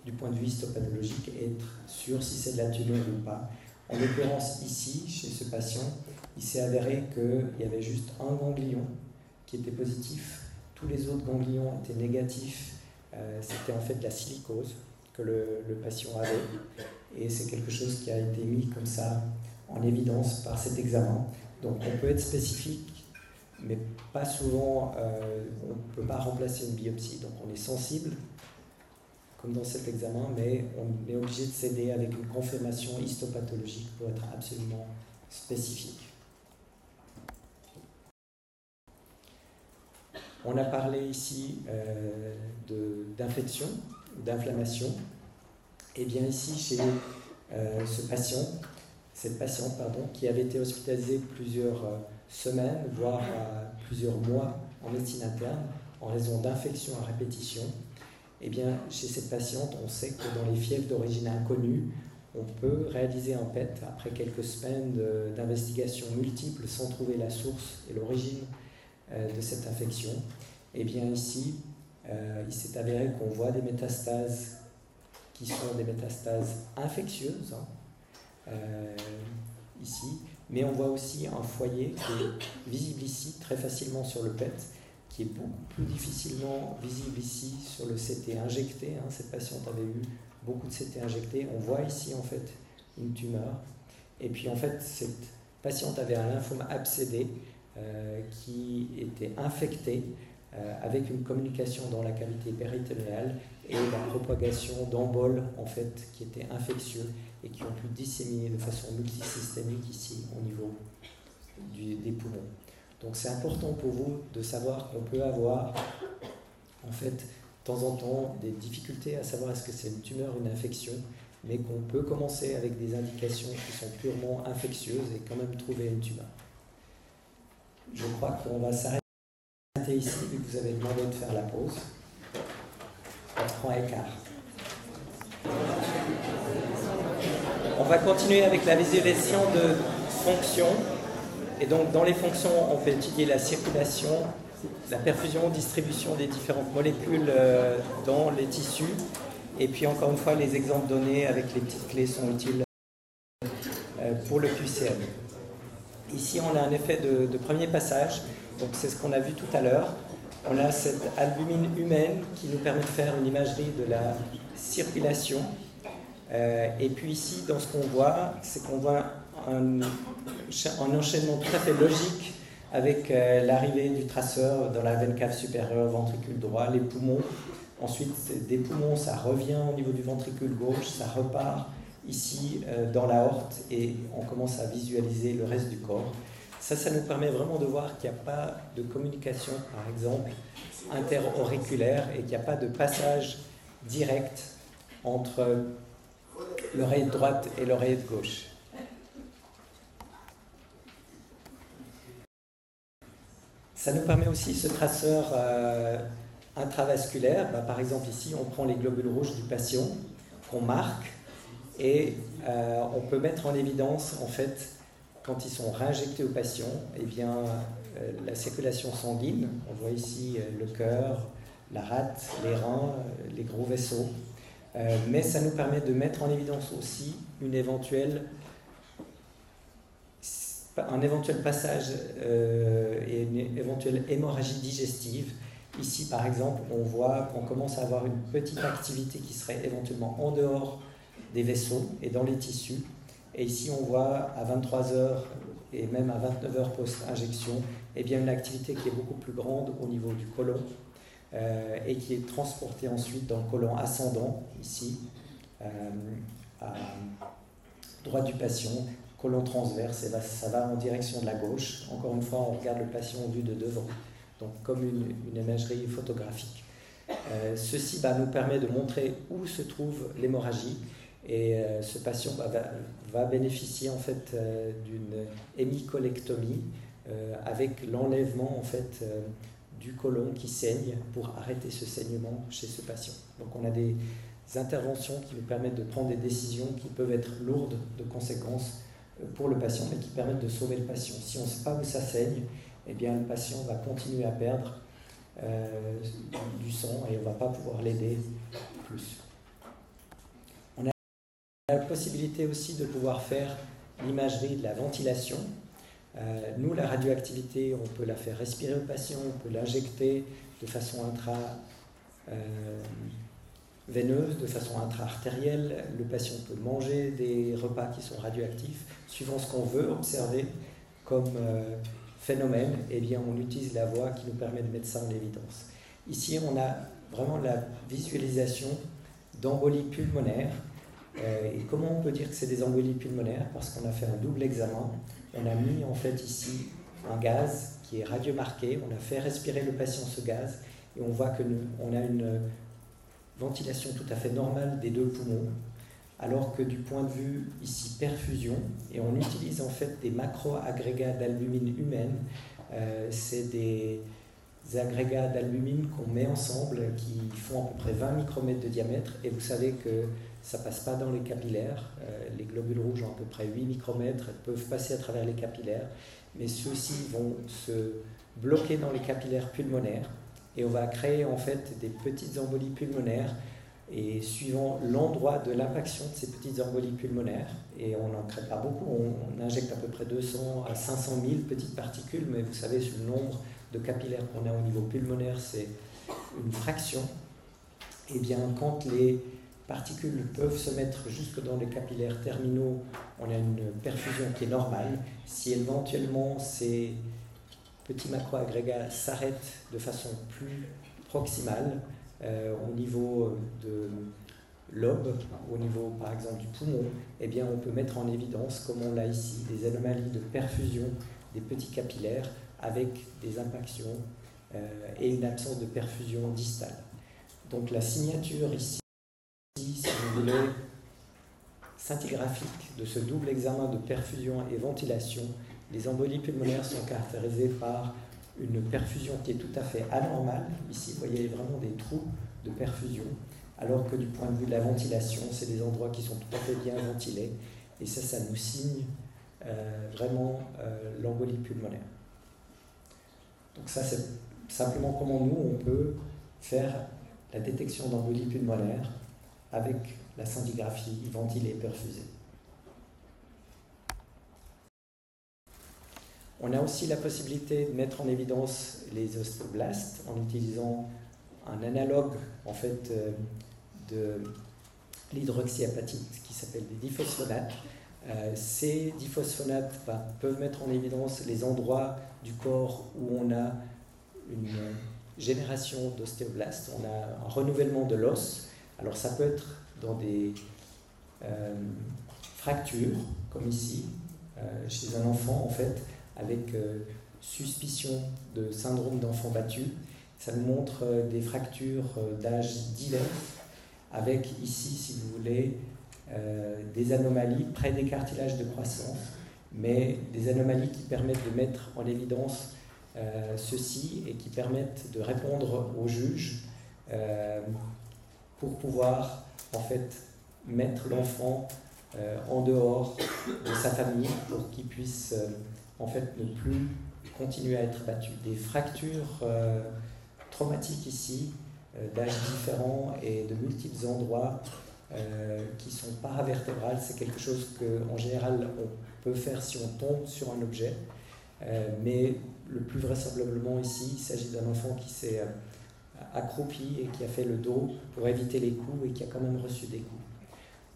du point de vue histopathologique et être sûr si c'est de la tumeur ou pas. En l'occurrence ici, chez ce patient, il s'est avéré qu'il y avait juste un ganglion qui était positif, tous les autres ganglions étaient négatifs, euh, c'était en fait de la silicose que le, le patient avait, et c'est quelque chose qui a été mis comme ça en évidence par cet examen. Donc on peut être spécifique, mais pas souvent, euh, on ne peut pas remplacer une biopsie, donc on est sensible, comme dans cet examen, mais on est obligé de s'aider avec une confirmation histopathologique pour être absolument spécifique. On a parlé ici euh, d'infection, d'inflammation. Et bien ici, chez euh, ce patient, cette patiente pardon, qui avait été hospitalisée plusieurs euh, semaines, voire euh, plusieurs mois en médecine interne, en raison d'infections à répétition, et bien chez cette patiente, on sait que dans les fièvres d'origine inconnue, on peut réaliser un P E T après quelques semaines d'investigations multiples sans trouver la source et l'origine de cette infection. Et bien ici, euh, il s'est avéré qu'on voit des métastases qui sont des métastases infectieuses, hein, euh, ici, mais on voit aussi un foyer qui est visible ici très facilement sur le P E T, qui est beaucoup plus difficilement visible ici sur le C T injecté, hein, cette patiente avait eu beaucoup de C T injectés, on voit ici en fait une tumeur, et puis en fait cette patiente avait un lymphome abcédé, Euh, qui était infecté euh, avec une communication dans la cavité péritonéale et la propagation d'emboles en fait, qui étaient infectieux et qui ont pu disséminer de façon multisystémique ici au niveau du, des poumons. Donc c'est important pour vous de savoir qu'on peut avoir en fait, de temps en temps des difficultés à savoir est-ce que c'est une tumeur ou une infection, mais qu'on peut commencer avec des indications qui sont purement infectieuses et quand même trouver une tumeur. Je crois qu'on va s'arrêter ici, vu que vous avez demandé de faire la pause. quatre heures quinze. On va continuer avec la visualisation de fonctions. Et donc, dans les fonctions, on fait étudier la circulation, la perfusion, distribution des différentes molécules dans les tissus. Et puis, encore une fois, les exemples donnés avec les petites clés sont utiles pour le Q C M. Ici, on a un effet de, de premier passage, donc c'est ce qu'on a vu tout à l'heure. On a cette albumine humaine qui nous permet de faire une imagerie de la circulation. Euh, et puis ici, dans ce qu'on voit, c'est qu'on voit un, un enchaînement tout à fait logique avec euh, l'arrivée du traceur dans la veine cave supérieure, ventricule droit, les poumons. Ensuite, des poumons, ça revient au niveau du ventricule gauche, ça repart ici euh, dans l'aorte, et on commence à visualiser le reste du corps. Ça, ça nous permet vraiment de voir qu'il n'y a pas de communication, par exemple, interauriculaire, et qu'il n'y a pas de passage direct entre l'oreille droite et l'oreille gauche. Ça nous permet aussi ce traceur euh, intravasculaire. Bah, par exemple, ici, on prend les globules rouges du patient qu'on marque, et euh, on peut mettre en évidence, en fait, quand ils sont réinjectés aux patients, eh bien, euh, la circulation sanguine, on voit ici euh, le cœur, la rate, les reins, euh, les gros vaisseaux, euh, mais ça nous permet de mettre en évidence aussi une éventuelle, un éventuel passage euh, et une éventuelle hémorragie digestive. Ici, par exemple, on voit qu'on commence à avoir une petite activité qui serait éventuellement en dehors des vaisseaux et dans les tissus. Et ici, on voit à vingt-trois heures et même à vingt-neuf heures post-injection, eh bien, une activité qui est beaucoup plus grande au niveau du côlon euh, et qui est transportée ensuite dans le côlon ascendant, ici, euh, à droite du patient, côlon transverse, et ben, ça va en direction de la gauche. Encore une fois, on regarde le patient au vu de devant, donc comme une, une imagerie photographique. Euh, ceci bah, nous permet de montrer où se trouve l'hémorragie. Et euh, ce patient bah, va, va bénéficier en fait, euh, d'une hémicolectomie euh, avec l'enlèvement en fait, euh, du côlon qui saigne pour arrêter ce saignement chez ce patient. Donc on a des interventions qui nous permettent de prendre des décisions qui peuvent être lourdes de conséquences pour le patient, mais qui permettent de sauver le patient. Si on ne sait pas où ça saigne, eh bien, le patient va continuer à perdre euh, du sang et on ne va pas pouvoir l'aider plus. On a la possibilité aussi de pouvoir faire l'imagerie de la ventilation. Euh, nous, la radioactivité, on peut la faire respirer au patient, on peut l'injecter de façon intraveineuse, euh, de façon intra-artérielle. Le patient peut manger des repas qui sont radioactifs. Suivant ce qu'on veut observer comme euh, phénomène, eh bien, on utilise la voie qui nous permet de mettre ça en évidence. Ici, on a vraiment la visualisation d'embolies pulmonaires. Euh, et comment on peut dire que c'est des embolies pulmonaires? Parce qu'on a fait un double examen. On a mis en fait ici un gaz qui est radiomarqué, on a fait respirer le patient ce gaz et on voit que nous, on a une ventilation tout à fait normale des deux poumons, alors que du point de vue ici perfusion, et on utilise en fait des macro-agrégats d'albumine humaine, euh, c'est des agrégats d'albumine qu'on met ensemble qui font à peu près vingt micromètres de diamètre, et vous savez que ça ne passe pas dans les capillaires. Euh, les globules rouges ont à peu près huit micromètres, peuvent passer à travers les capillaires, mais ceux-ci vont se bloquer dans les capillaires pulmonaires et on va créer en fait des petites embolies pulmonaires, et suivant l'endroit de l'impaction de ces petites embolies pulmonaires, et on n'en crée pas beaucoup, on, on injecte à peu près deux cents à cinq cent mille petites particules, mais vous savez, sur le nombre de capillaires qu'on a au niveau pulmonaire, c'est une fraction. Et bien, quand les particules peuvent se mettre jusque dans les capillaires terminaux, on a une perfusion qui est normale. Si éventuellement ces petits macro-agrégats s'arrêtent de façon plus proximale, euh, au niveau de lobe, au niveau par exemple du poumon, eh bien, on peut mettre en évidence, comme on l'a ici, des anomalies de perfusion des petits capillaires avec des impactions euh, et une absence de perfusion distale. Donc la signature ici, si vous voulez, scintigraphique de ce double examen de perfusion et ventilation, les embolies pulmonaires sont caractérisées par une perfusion qui est tout à fait anormale. Ici, vous voyez vraiment des trous de perfusion, alors que du point de vue de la ventilation, c'est des endroits qui sont tout à fait bien ventilés. Et ça, ça nous signe euh, vraiment euh, l'embolie pulmonaire. Donc ça, c'est simplement comment nous, on peut faire la détection d'embolies pulmonaires avec la scintigraphie ventilée perfusée. On a aussi la possibilité de mettre en évidence les ostéoblastes en utilisant un analogue en fait, de l'hydroxyapatite qui s'appelle des diphosphonates. Ces diphosphonates peuvent mettre en évidence les endroits du corps où on a une génération d'ostéoblastes, on a un renouvellement de l'os. Alors ça peut être dans des euh, fractures, comme ici, euh, chez un enfant en fait, avec euh, suspicion de syndrome d'enfant battu. Ça nous montre euh, des fractures euh, d'âge divers, avec ici, si vous voulez, euh, des anomalies près des cartilages de croissance, mais des anomalies qui permettent de mettre en évidence euh, ceci et qui permettent de répondre aux juges euh, pour pouvoir en fait mettre l'enfant euh, en dehors de sa famille pour qu'il puisse euh, en fait ne plus continuer à être battu. Des fractures euh, traumatiques ici, euh, d'âges différents et de multiples endroits euh, qui sont paravertébrales, c'est quelque chose qu'en général on peut faire si on tombe sur un objet, euh, mais le plus vraisemblablement ici, il s'agit d'un enfant qui s'est euh, accroupi et qui a fait le dos pour éviter les coups et qui a quand même reçu des coups.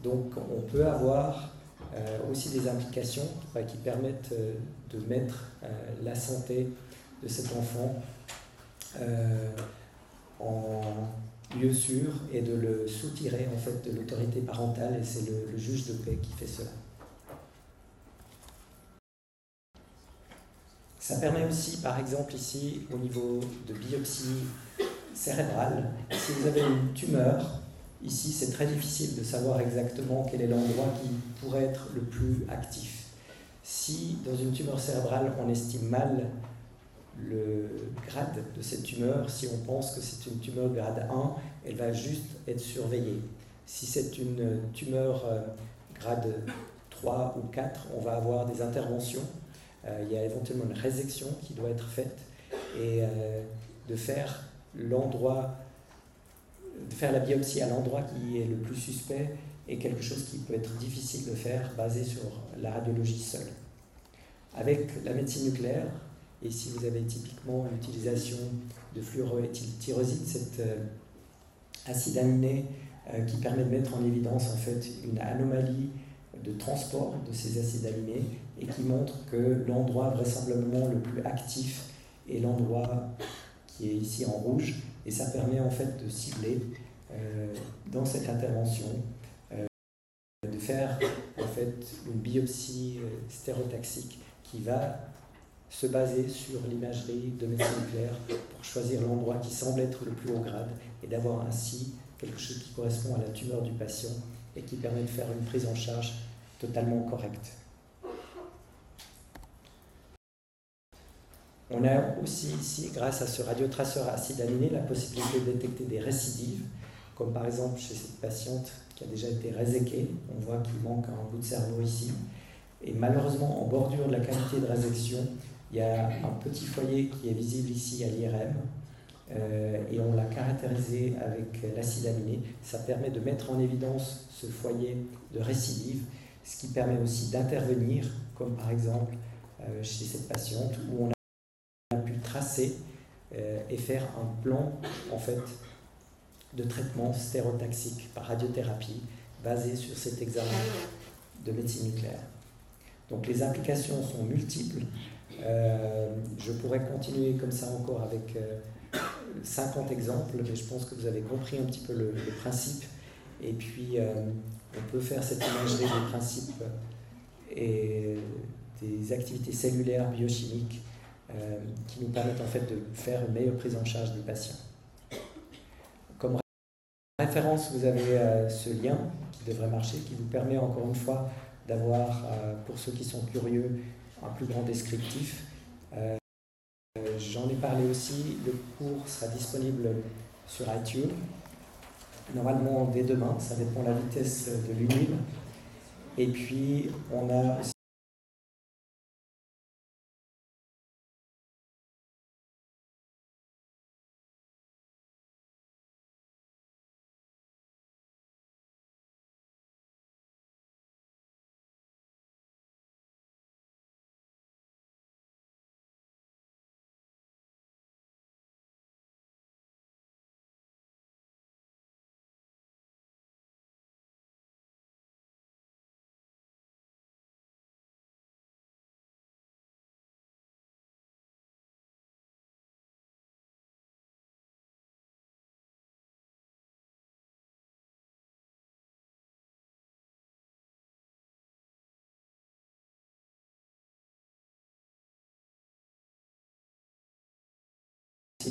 Donc on peut avoir euh, aussi des implications bah, qui permettent euh, de mettre euh, la santé de cet enfant euh, en lieu sûr et de le soutirer en fait de l'autorité parentale, et c'est le, le juge de paix qui fait cela. Ça permet aussi par exemple ici au niveau de biopsie cérébrale, si vous avez une tumeur, ici c'est très difficile de savoir exactement quel est l'endroit qui pourrait être le plus actif. Si dans une tumeur cérébrale on estime mal le grade de cette tumeur, si on pense que c'est une tumeur grade un, elle va juste être surveillée. Si c'est une tumeur grade trois ou quatre, on va avoir des interventions euh, il y a éventuellement une résection qui doit être faite, et euh, de faire l'endroit, de faire la biopsie à l'endroit qui est le plus suspect est quelque chose qui peut être difficile de faire basé sur la radiologie seule. Avec la médecine nucléaire, et si vous avez typiquement l'utilisation de fluoroéthyltyrosine, cet euh, acide aminé euh, qui permet de mettre en évidence en fait une anomalie de transport de ces acides aminés et qui montre que l'endroit vraisemblablement le plus actif est l'endroit qui est ici en rouge, et ça permet en fait de cibler euh, dans cette intervention, euh, de faire en fait une biopsie euh, stérotaxique qui va se baser sur l'imagerie de médecine nucléaire pour choisir l'endroit qui semble être le plus haut grade et d'avoir ainsi quelque chose qui correspond à la tumeur du patient et qui permet de faire une prise en charge totalement correcte. On a aussi ici, grâce à ce radiotraceur acide aminé, la possibilité de détecter des récidives, comme par exemple chez cette patiente qui a déjà été réséquée. On voit qu'il manque un bout de cerveau ici. Et malheureusement, en bordure de la cavité de résection, il y a un petit foyer qui est visible ici à l'I R M, euh, et on l'a caractérisé avec l'acide aminé. Ça permet de mettre en évidence ce foyer de récidive, ce qui permet aussi d'intervenir, comme par exemple euh, chez cette patiente, où on a tracer euh, et faire un plan en fait de traitement stérotaxique par radiothérapie basé sur cet examen de médecine nucléaire. Donc les applications sont multiples. Euh, je pourrais continuer comme ça encore avec euh, cinquante exemples, mais je pense que vous avez compris un petit peu le, le principe. Et puis euh, on peut faire cette imagerie des principes et des activités cellulaires, biochimiques, Euh, qui nous permettent en fait de faire une meilleure prise en charge du patient. Comme référence, vous avez euh, ce lien qui devrait marcher, qui vous permet encore une fois d'avoir, euh, pour ceux qui sont curieux, un plus grand descriptif. Euh, J'en ai parlé aussi, le cours sera disponible sur iTunes, normalement dès demain, ça dépend de la vitesse de l'U N I L. Et puis, on a aussi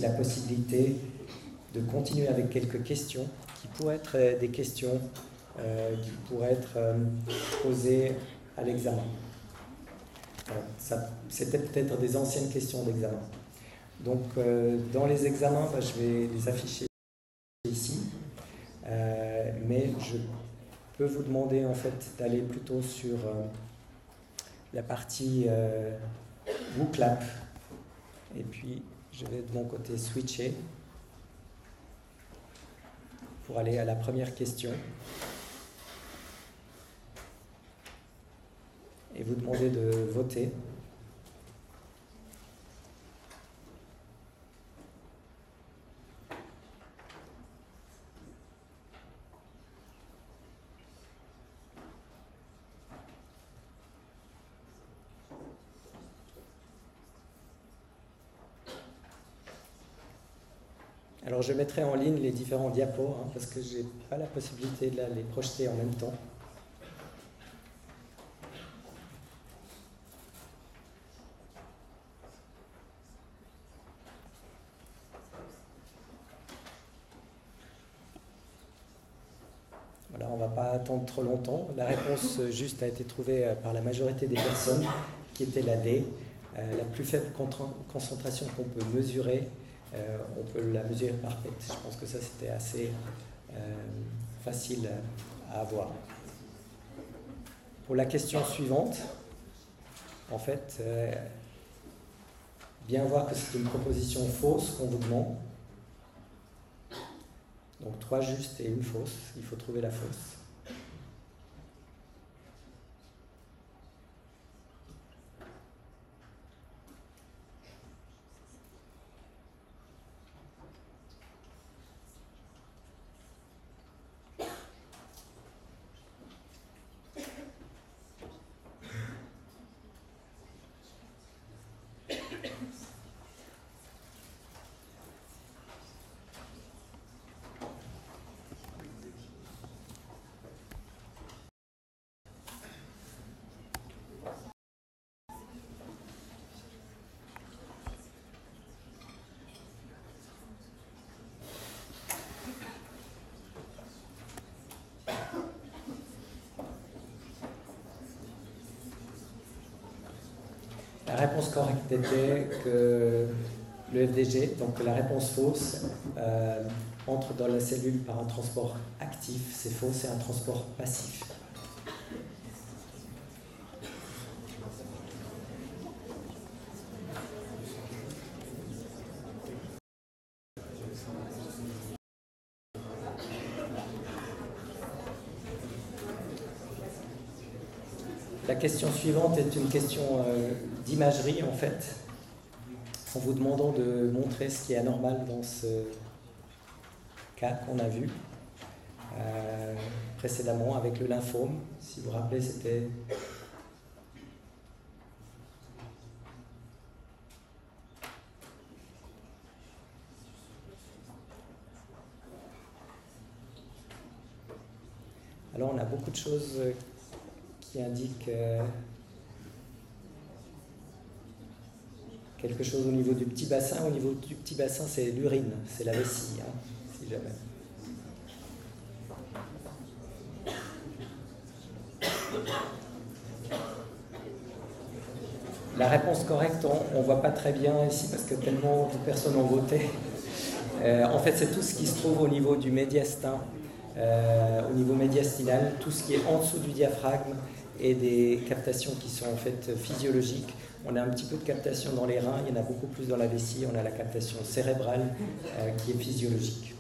la possibilité de continuer avec quelques questions qui pourraient être des questions euh, qui pourraient être euh, posées à l'examen. C'était peut-être des anciennes questions d'examen. Donc euh, dans les examens, bah, je vais les afficher ici, euh, mais je peux vous demander en fait d'aller plutôt sur euh, la partie euh, WooClap, et puis je vais de mon côté switcher pour aller à la première question et vous demander de voter. Alors je mettrai en ligne les différents diapos, hein, parce que je n'ai pas la possibilité de là, les projeter en même temps. Voilà, on ne va pas attendre trop longtemps. La réponse juste a été trouvée par la majorité des personnes, qui était la D, euh, la plus faible concentration qu'on peut mesurer. Euh, on peut la mesurer par P E T. Je pense que ça, c'était assez euh, facile à avoir. Pour la question suivante, en fait, euh, bien voir que c'est une proposition fausse qu'on vous demande. Donc trois justes et une fausse, il faut trouver la fausse. La réponse correcte était que le F D G, donc la réponse fausse, euh, entre dans la cellule par un transport actif. C'est faux, c'est un transport passif. La question suivante est une question euh, d'imagerie, en fait, en vous demandant de montrer ce qui est anormal dans ce cas qu'on a vu euh, précédemment avec le lymphome. Si vous vous rappelez, c'était alors on a beaucoup de choses qui indiquent euh, quelque chose au niveau du petit bassin. Au niveau du petit bassin, c'est l'urine, c'est la vessie, hein, si jamais. La réponse correcte, on ne voit pas très bien ici parce que tellement de personnes ont voté. Euh, en fait, c'est tout ce qui se trouve au niveau du médiastin, euh, au niveau médiastinal, tout ce qui est en dessous du diaphragme et des captations qui sont en fait physiologiques. On a un petit peu de captation dans les reins, il y en a beaucoup plus dans la vessie, on a la captation cérébrale euh, qui est physiologique.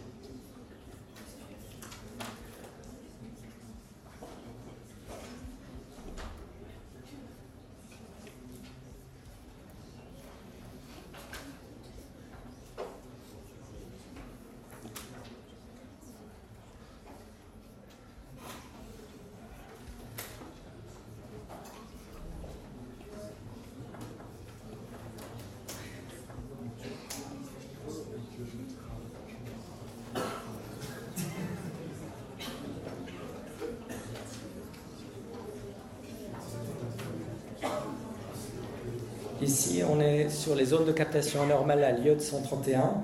Ici, on est sur les zones de captation anormale à l'iode cent trente et un.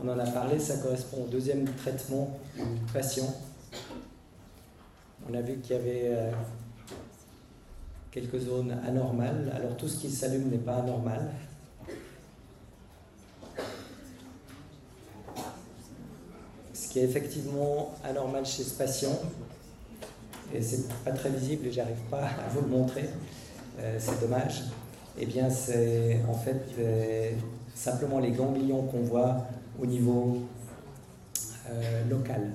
On en a parlé, ça correspond au deuxième traitement du patient. On a vu qu'il y avait euh, quelques zones anormales. Alors, tout ce qui s'allume n'est pas anormal. Ce qui est effectivement anormal chez ce patient, et c'est pas très visible et j'arrive pas à vous le montrer, euh, c'est dommage. Eh bien, c'est en fait euh, simplement les ganglions qu'on voit au niveau euh, local.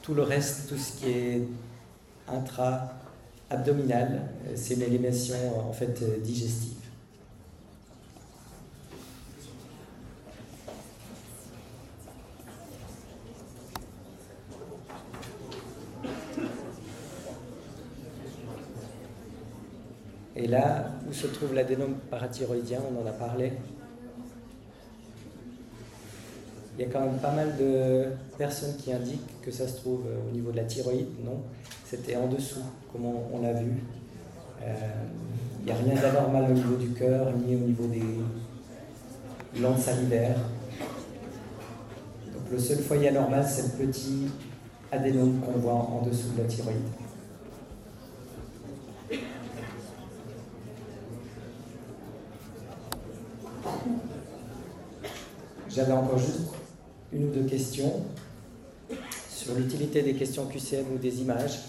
Tout le reste, tout ce qui est intra-abdominal, c'est une élimination en fait digestive. Et là où se trouve l'adénome parathyroïdien, on en a parlé. Il y a quand même pas mal de personnes qui indiquent que ça se trouve au niveau de la thyroïde. Non, c'était en dessous, comme on l'a vu. Euh, il n'y a rien d'anormal au niveau du cœur, ni au niveau des glandes salivaires. Donc le seul foyer anormal, c'est le petit adénome qu'on voit en dessous de la thyroïde. J'avais encore juste une ou deux questions sur l'utilité des questions Q C M ou des images.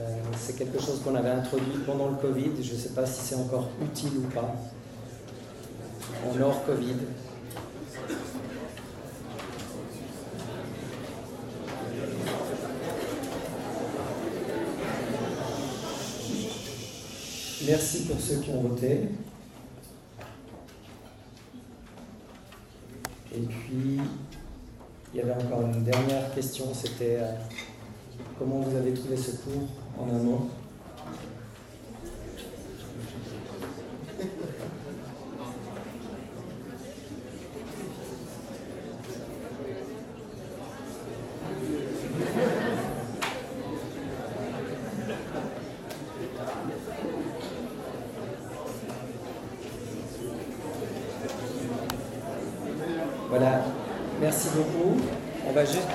Euh, c'est quelque chose qu'on avait introduit pendant le Covid. Je ne sais pas si c'est encore utile ou pas. En hors Covid. Merci pour ceux qui ont voté. Et puis, il y avait encore une dernière question, c'était euh, comment vous avez trouvé ce cours en un mot? Voilà, merci beaucoup. On va juste...